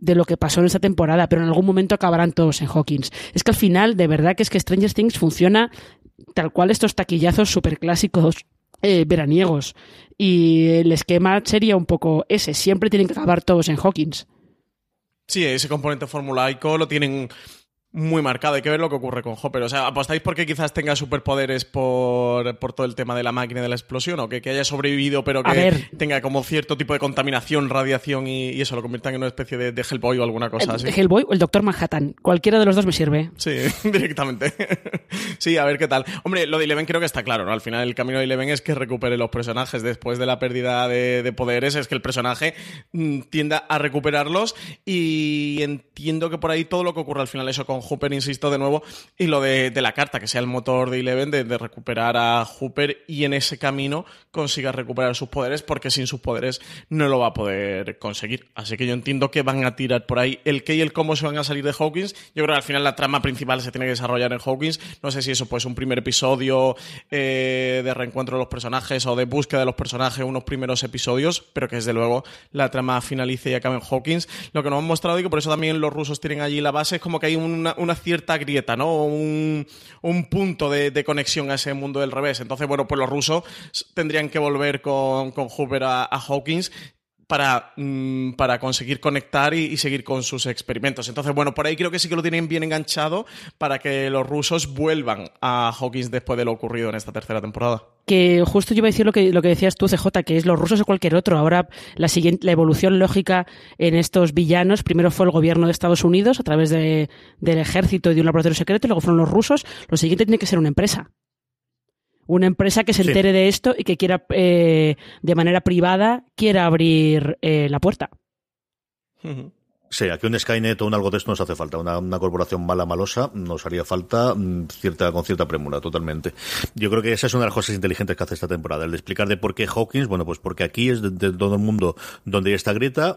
lo que pasó en esta temporada, pero en algún momento acabarán todos en Hawkins. Es que al final, de verdad, que es que Stranger Things funciona tal cual estos taquillazos superclásicos veraniegos, y el esquema sería un poco ese, siempre tienen que acabar todos en Hawkins. Sí, ese componente formulaico lo tienen muy marcado. Hay que ver lo que ocurre con Hopper. O sea, ¿apostáis porque quizás tenga superpoderes por todo el tema de la máquina y de la explosión? ¿O que haya sobrevivido pero que tenga como cierto tipo de contaminación, radiación y eso, lo conviertan en una especie de Hellboy o alguna cosa así? Hellboy o el Doctor Manhattan. Cualquiera de los dos me sirve. Sí, directamente. Sí, a ver qué tal. Hombre, lo de Eleven creo que está claro, ¿no? Al final el camino de Eleven es que recupere los personajes. Después de la pérdida de poderes es que el personaje tienda a recuperarlos, y entiendo que por ahí todo lo que ocurre al final, eso con Hooper, insisto de nuevo, y lo de la carta, que sea el motor de Eleven de recuperar a Hooper y en ese camino consiga recuperar sus poderes, porque sin sus poderes no lo va a poder conseguir. Así que yo entiendo que van a tirar por ahí. El qué y el cómo se van a salir de Hawkins, yo creo que al final la trama principal se tiene que desarrollar en Hawkins. No sé si eso, pues un primer episodio de reencuentro de los personajes o de búsqueda de los personajes, unos primeros episodios, pero que desde luego la trama finalice y acabe en Hawkins. Lo que nos han mostrado, y que por eso también los rusos tienen allí la base, es como que hay una cierta grieta, ¿no? Un punto de conexión a ese mundo del revés. Entonces, bueno, pues los rusos tendrían que volver con Hooper a Hawkins para conseguir conectar y seguir con sus experimentos. Entonces, bueno, por ahí creo que sí que lo tienen bien enganchado para que los rusos vuelvan a Hawkins después de lo ocurrido en esta tercera temporada. Que justo yo iba a decir lo que decías tú, CJ, que es los rusos o cualquier otro. Ahora la evolución lógica en estos villanos, primero fue el gobierno de Estados Unidos a través del ejército y de un laboratorio secreto, y luego fueron los rusos. Lo siguiente tiene que ser una empresa que se entere de esto y que quiera, de manera privada, quiera abrir la puerta. Uh-huh. Sí, aquí un Skynet o algo de esto nos hace falta. Una corporación mala, malosa, nos haría falta con cierta premura, totalmente. Yo creo que esa es una de las cosas inteligentes que hace esta temporada, el de explicar de por qué Hawkins. Bueno, pues porque aquí es de todo el mundo donde hay esta grieta,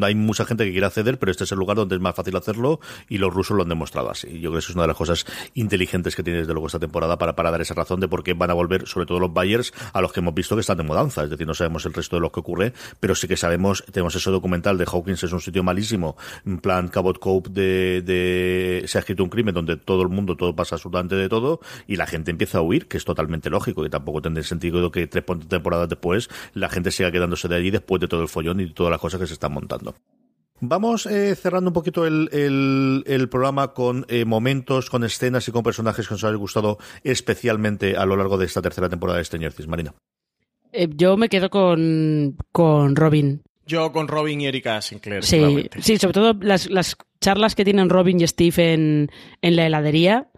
hay mucha gente que quiere acceder, pero este es el lugar donde es más fácil hacerlo, y los rusos lo han demostrado así. Yo creo que eso es una de las cosas inteligentes que tiene desde luego esta temporada para dar esa razón de por qué van a volver, sobre todo los Byers, a los que hemos visto que están de mudanza. Es decir, no sabemos el resto de lo que ocurre, pero sí que sabemos, tenemos ese documental de Hawkins es un sitio malísimo, en plan Cabot Cove de se ha escrito un crimen donde todo el mundo, todo pasa absolutamente de todo, y la gente empieza a huir, que es totalmente lógico, y tampoco tendría sentido que 3 temporadas después la gente siga quedándose de allí después de todo el follón y todas las cosas que se están montando. Vamos cerrando un poquito el programa con momentos, con escenas y con personajes que nos han gustado especialmente a lo largo de esta tercera temporada de Stranger Things. Marina. Yo me quedo con Robin. Yo con Robin y Erika Sinclair. Sí, sí, sobre todo las charlas que tienen Robin y Steve en la heladería,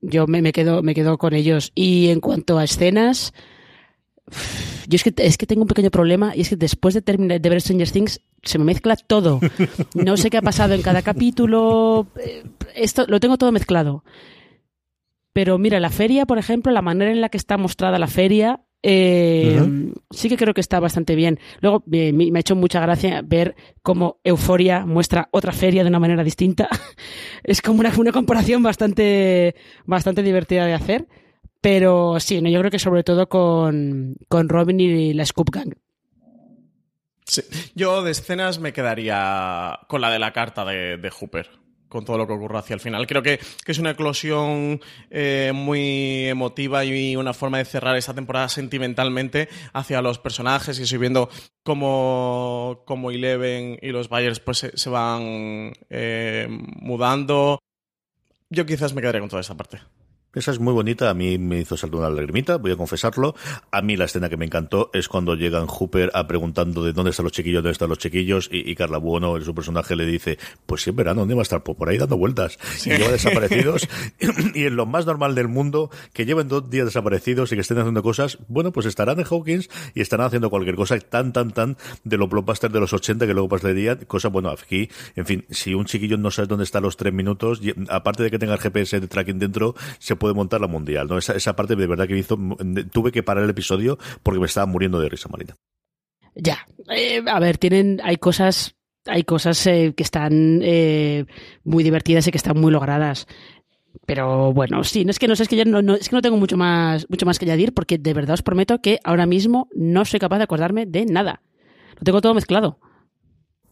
yo me quedo con ellos. Y en cuanto a escenas, yo es que tengo un pequeño problema, y es que después de terminar de ver Stranger Things se me mezcla todo. No sé qué ha pasado en cada capítulo, esto lo tengo todo mezclado. Pero mira, la feria, por ejemplo, la manera en la que está mostrada la feria, uh-huh, sí que creo que está bastante bien. Luego me ha hecho mucha gracia ver cómo Euforia muestra otra feria de una manera distinta. Es como una comparación bastante divertida de hacer. Pero sí, no, yo creo que sobre todo con Robin y la Scoop Gang. Sí. Yo de escenas me quedaría con la de la carta de Hooper, con todo lo que ocurre hacia el final. Creo que es una eclosión muy emotiva y una forma de cerrar esta temporada sentimentalmente hacia los personajes, y estoy viendo cómo Eleven y los Byers pues se van mudando. Yo quizás me quedaría con toda esta parte. Esa es muy bonita, a mí me hizo saltar una lagrimita, voy a confesarlo. A mí la escena que me encantó es cuando llegan Hooper preguntando de dónde están los chiquillos, y Carla Buono, su personaje, le dice, pues sí, en verano, ¿dónde va a estar? Pues por ahí dando vueltas, sí. Y llevan desaparecidos, y es lo más normal del mundo que lleven 2 días desaparecidos y que estén haciendo cosas. Bueno, pues estarán en Hawkins y estarán haciendo cualquier cosa tan de los blockbusters de los 80 que luego pasarían, cosa, bueno, aquí, en fin, si un chiquillo no sabe dónde está los 3 minutos, y, aparte de que tenga el GPS de tracking dentro, se puede montar la mundial, ¿no? Esa parte de verdad que tuve que parar el episodio porque me estaba muriendo de risa, Marina. Ya, a ver, hay cosas que están muy divertidas y que están muy logradas. Pero bueno, sí, no tengo mucho más que añadir, porque de verdad os prometo que ahora mismo no soy capaz de acordarme de nada. Lo tengo todo mezclado.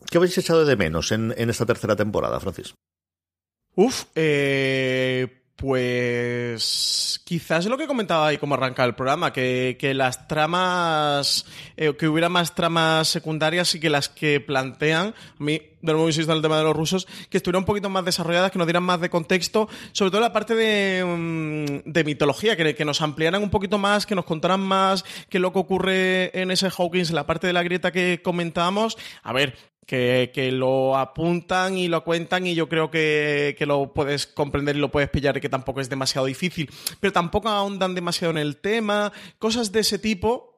¿Qué habéis echado de menos en esta tercera temporada, Francis? Pues quizás lo que comentaba ahí como arrancaba el programa, que las tramas, que hubiera más tramas secundarias y que las que plantean, a mí de nuevo insisto en el tema de los rusos, que estuvieran un poquito más desarrolladas, que nos dieran más de contexto, sobre todo la parte de mitología, que nos ampliaran un poquito más, que nos contaran más qué es lo que ocurre en ese Hawkins, la parte de la grieta que comentábamos. A ver, que lo apuntan y lo cuentan y yo creo que lo puedes comprender y lo puedes pillar y que tampoco es demasiado difícil, pero tampoco ahondan demasiado en el tema, cosas de ese tipo.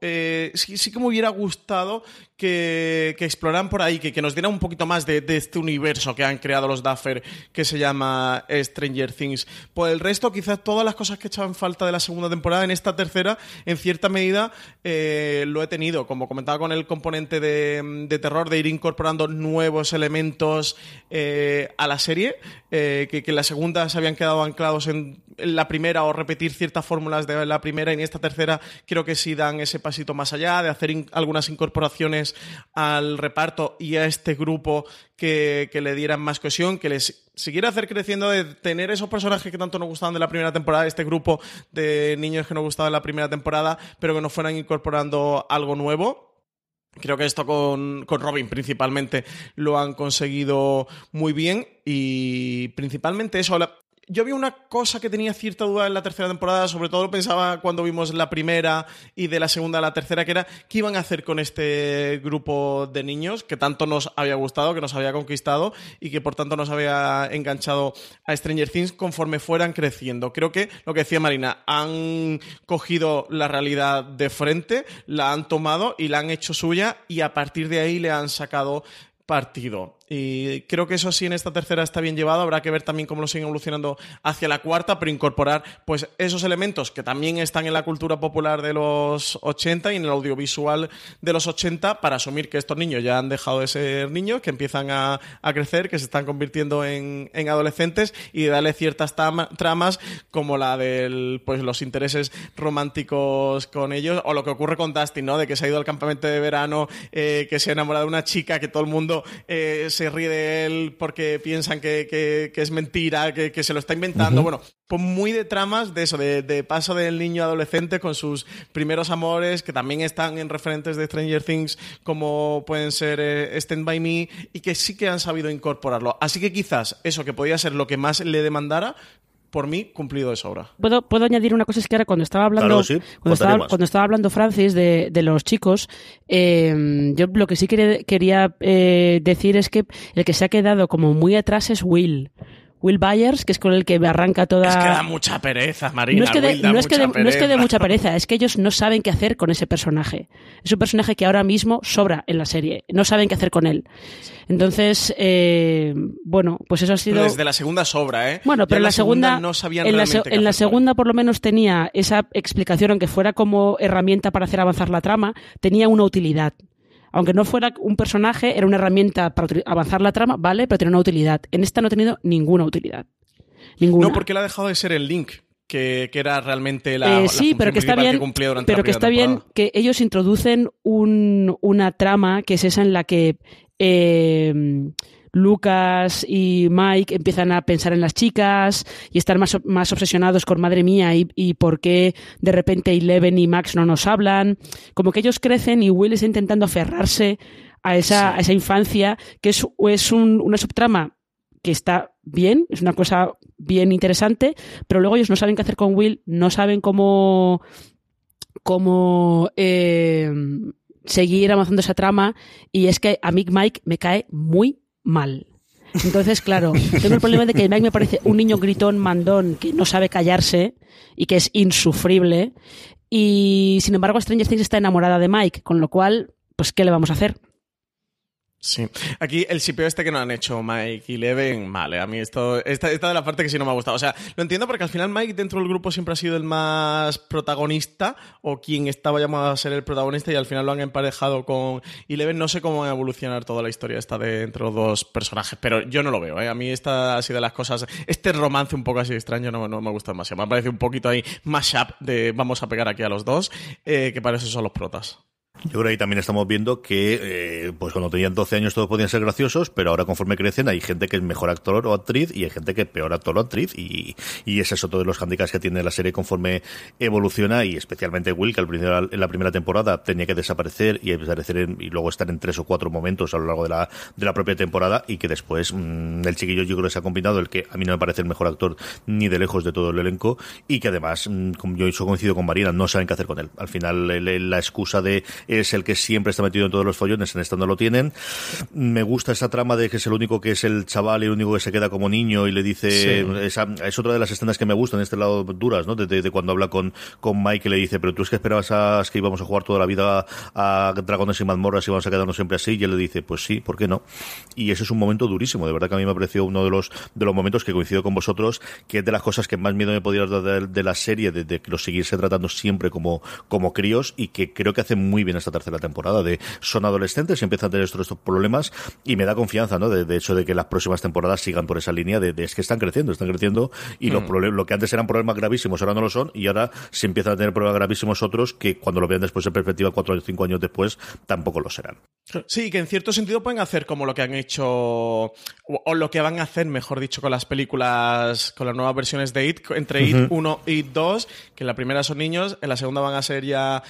Sí que me hubiera gustado que exploraran por ahí, que nos dieran un poquito más de este universo que han creado los Duffer, que se llama Stranger Things. Por el resto, quizás todas las cosas que echaban falta de la segunda temporada, en esta tercera, en cierta medida, lo he tenido, como comentaba, con el componente de terror, de ir incorporando nuevos elementos a la serie, que en la segunda se habían quedado anclados en la primera, o repetir ciertas fórmulas de la primera, y en esta tercera creo que sí dan ese pasito más allá, de hacer algunas incorporaciones al reparto y a este grupo que le dieran más cohesión, que les siguiera hacer creciendo, de tener esos personajes que tanto nos gustaban de la primera temporada, este grupo de niños que nos gustaba de la primera temporada, pero que nos fueran incorporando algo nuevo. Creo que esto con Robin principalmente lo han conseguido muy bien, y principalmente eso. Yo vi una cosa que tenía cierta duda en la tercera temporada, sobre todo lo pensaba cuando vimos la primera y de la segunda a la tercera, que era qué iban a hacer con este grupo de niños que tanto nos había gustado, que nos había conquistado y que por tanto nos había enganchado a Stranger Things conforme fueran creciendo. Creo que lo que decía Marina, han cogido la realidad de frente, la han tomado y la han hecho suya, y a partir de ahí le han sacado partido. Y creo que eso sí, en esta tercera está bien llevado. Habrá que ver también cómo lo siguen evolucionando hacia la cuarta, pero incorporar pues esos elementos que también están en la cultura popular de los 80 y en el audiovisual de los 80, para asumir que estos niños ya han dejado de ser niños, que empiezan a crecer, que se están convirtiendo en adolescentes, y de darle ciertas tramas como la de pues, los intereses románticos con ellos, o lo que ocurre con Dustin, ¿no? De que se ha ido al campamento de verano, que se ha enamorado de una chica, que todo el mundo se ríe de él porque piensan que es mentira, que se lo está inventando. Uh-huh. Bueno, pues muy de tramas de eso, de paso del niño adolescente con sus primeros amores, que también están en referentes de Stranger Things como pueden ser Stand By Me, y que sí que han sabido incorporarlo. Así que quizás eso, que podía ser lo que más le demandara, por mí, cumplido de sobra. ¿Puedo añadir una cosa? Es que ahora cuando estaba hablando, claro, sí, cuando estaba hablando Francis de los chicos, yo lo que sí quería decir es que el que se ha quedado como muy atrás es Will Byers, que es con el que arranca toda... Es que da mucha pereza, Marina. No es que dé mucha pereza, es que ellos no saben qué hacer con ese personaje. Es un personaje que ahora mismo sobra en la serie. No saben qué hacer con él. Entonces, bueno, pues eso ha sido... Pero desde la segunda sobra, ¿eh? Bueno, pero en la segunda no sabían realmente qué hacer. En la segunda por lo menos tenía esa explicación, aunque fuera como herramienta para hacer avanzar la trama, tenía una utilidad. Aunque no fuera un personaje, era una herramienta para avanzar la trama, vale, pero tenía una utilidad. En esta no ha tenido ninguna utilidad. Ninguna. No, porque él ha dejado de ser el Link, que era realmente la función principal que cumplía durante la primera temporada. Pero que está bien que ellos introducen una trama, que es esa en la que Lucas y Mike empiezan a pensar en las chicas y estar más obsesionados con madre mía y por qué de repente Eleven y Max no nos hablan. Como que ellos crecen y Will está intentando aferrarse a esa infancia, que es una subtrama que está bien, es una cosa bien interesante, pero luego ellos no saben qué hacer con Will, no saben cómo seguir avanzando esa trama, y es que a mí Mike me cae muy mal. Entonces, claro, tengo el problema de que Mike me parece un niño gritón, mandón, que no sabe callarse y que es insufrible, y sin embargo Stranger Things está enamorada de Mike, con lo cual, pues, ¿qué le vamos a hacer? Sí. Aquí el shipeo este que nos han hecho Mike y Leven, vale, a mí esta de la parte que sí no me ha gustado. O sea, lo entiendo porque al final Mike dentro del grupo siempre ha sido el más protagonista, o quien estaba llamado a ser el protagonista, y al final lo han emparejado con Eleven. No sé cómo va a evolucionar toda la historia esta de entre los dos personajes, pero yo no lo veo, ¿eh? A mí esta ha sido de las cosas, este romance un poco así extraño no me ha gustado demasiado. Me ha parecido un poquito ahí mashup de vamos a pegar aquí a los dos, que para eso son los protas. Yo creo que ahí también estamos viendo que pues cuando tenían 12 años todos podían ser graciosos, pero ahora conforme crecen hay gente que es mejor actor o actriz y hay gente que es peor actor o actriz, y ese es otro de los hándicaps que tiene la serie conforme evoluciona, y especialmente Will, que en la primera temporada tenía que desaparecer y aparecer y luego estar en 3 o 4 momentos a lo largo de la propia temporada, y que después el chiquillo yo creo que se ha combinado, el que a mí no me parece el mejor actor ni de lejos de todo el elenco, y que además yo coincido con Marina, no saben qué hacer con él. Al final la excusa de es el que siempre está metido en todos los follones, en esta no lo tienen. Me gusta esa trama de que es el único que es el chaval y el único que se queda como niño y le dice... Sí. Es otra de las escenas que me gustan, este lado duras, ¿no? De cuando habla con Mike y le dice, pero tú es que esperabas que íbamos a jugar toda la vida a dragones y mazmorras y vamos a quedarnos siempre así, y él le dice, pues sí, ¿por qué no? Y ese es un momento durísimo, de verdad que a mí me pareció uno de los momentos que coincido con vosotros, que es de las cosas que más miedo me podía dar de la serie, de los seguirse tratando siempre como críos, y que creo que hace muy bien esta tercera temporada, de son adolescentes y empiezan a tener estos problemas, y me da confianza, ¿no? De hecho, de que las próximas temporadas sigan por esa línea de es que están creciendo y los problemas, lo que antes eran problemas gravísimos ahora no lo son, y ahora se empiezan a tener problemas gravísimos otros que cuando lo vean después en perspectiva 4 o 5 años después tampoco lo serán. Sí, que en cierto sentido pueden hacer como lo que han hecho o lo que van a hacer, mejor dicho, con las películas, con las nuevas versiones de IT, entre IT 1 y IT 2, que en la primera son niños, en la segunda van a ser ya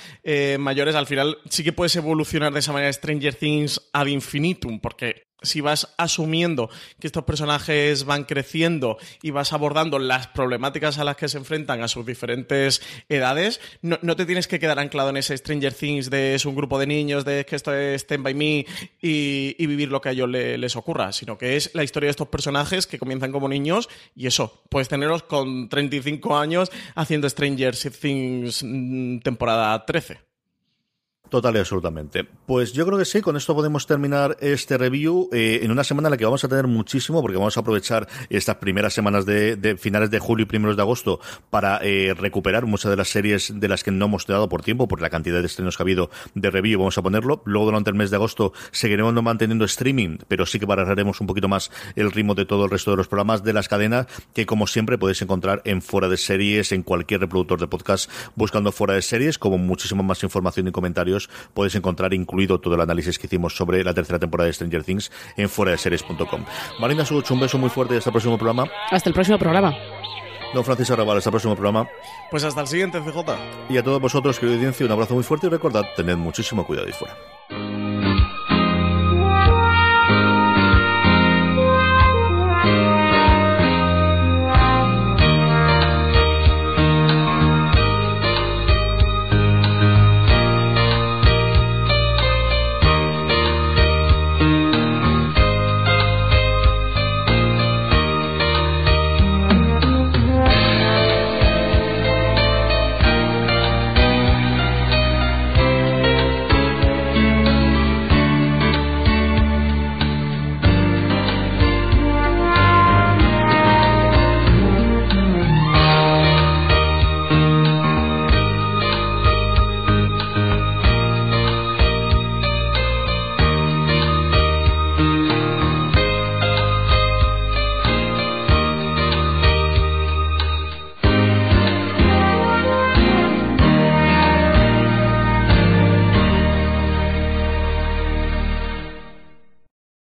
mayores. Al final sí que puedes evolucionar de esa manera Stranger Things ad infinitum, porque si vas asumiendo que estos personajes van creciendo y vas abordando las problemáticas a las que se enfrentan a sus diferentes edades, no te tienes que quedar anclado en ese Stranger Things de es un grupo de niños, de que esto es Stand By Me y vivir lo que a ellos les ocurra, sino que es la historia de estos personajes que comienzan como niños, y eso, puedes tenerlos con 35 años haciendo Stranger Things temporada 13. Total y absolutamente. Pues yo creo que sí, con esto podemos terminar este review en una semana en la que vamos a tener muchísimo, porque vamos a aprovechar estas primeras semanas de finales de julio y primeros de agosto para recuperar muchas de las series de las que no hemos dado por tiempo, por la cantidad de estrenos que ha habido de review, vamos a ponerlo. Luego durante el mes de agosto seguiremos manteniendo streaming, pero sí que pararemos un poquito más el ritmo de todo el resto de los programas de las cadenas, que como siempre podéis encontrar en Fuera de Series, en cualquier reproductor de podcast, buscando Fuera de Series, como muchísima más información y comentarios podéis encontrar, incluido todo el análisis que hicimos sobre la tercera temporada de Stranger Things, en fueradeseries.com. Marina Such, un beso muy fuerte y hasta el próximo programa. Hasta el próximo programa. Don Francis Arabal, hasta el próximo programa. Pues hasta el siguiente, CJ. Y a todos vosotros, querido audiencia, un abrazo muy fuerte y recordad, tened muchísimo cuidado ahí fuera.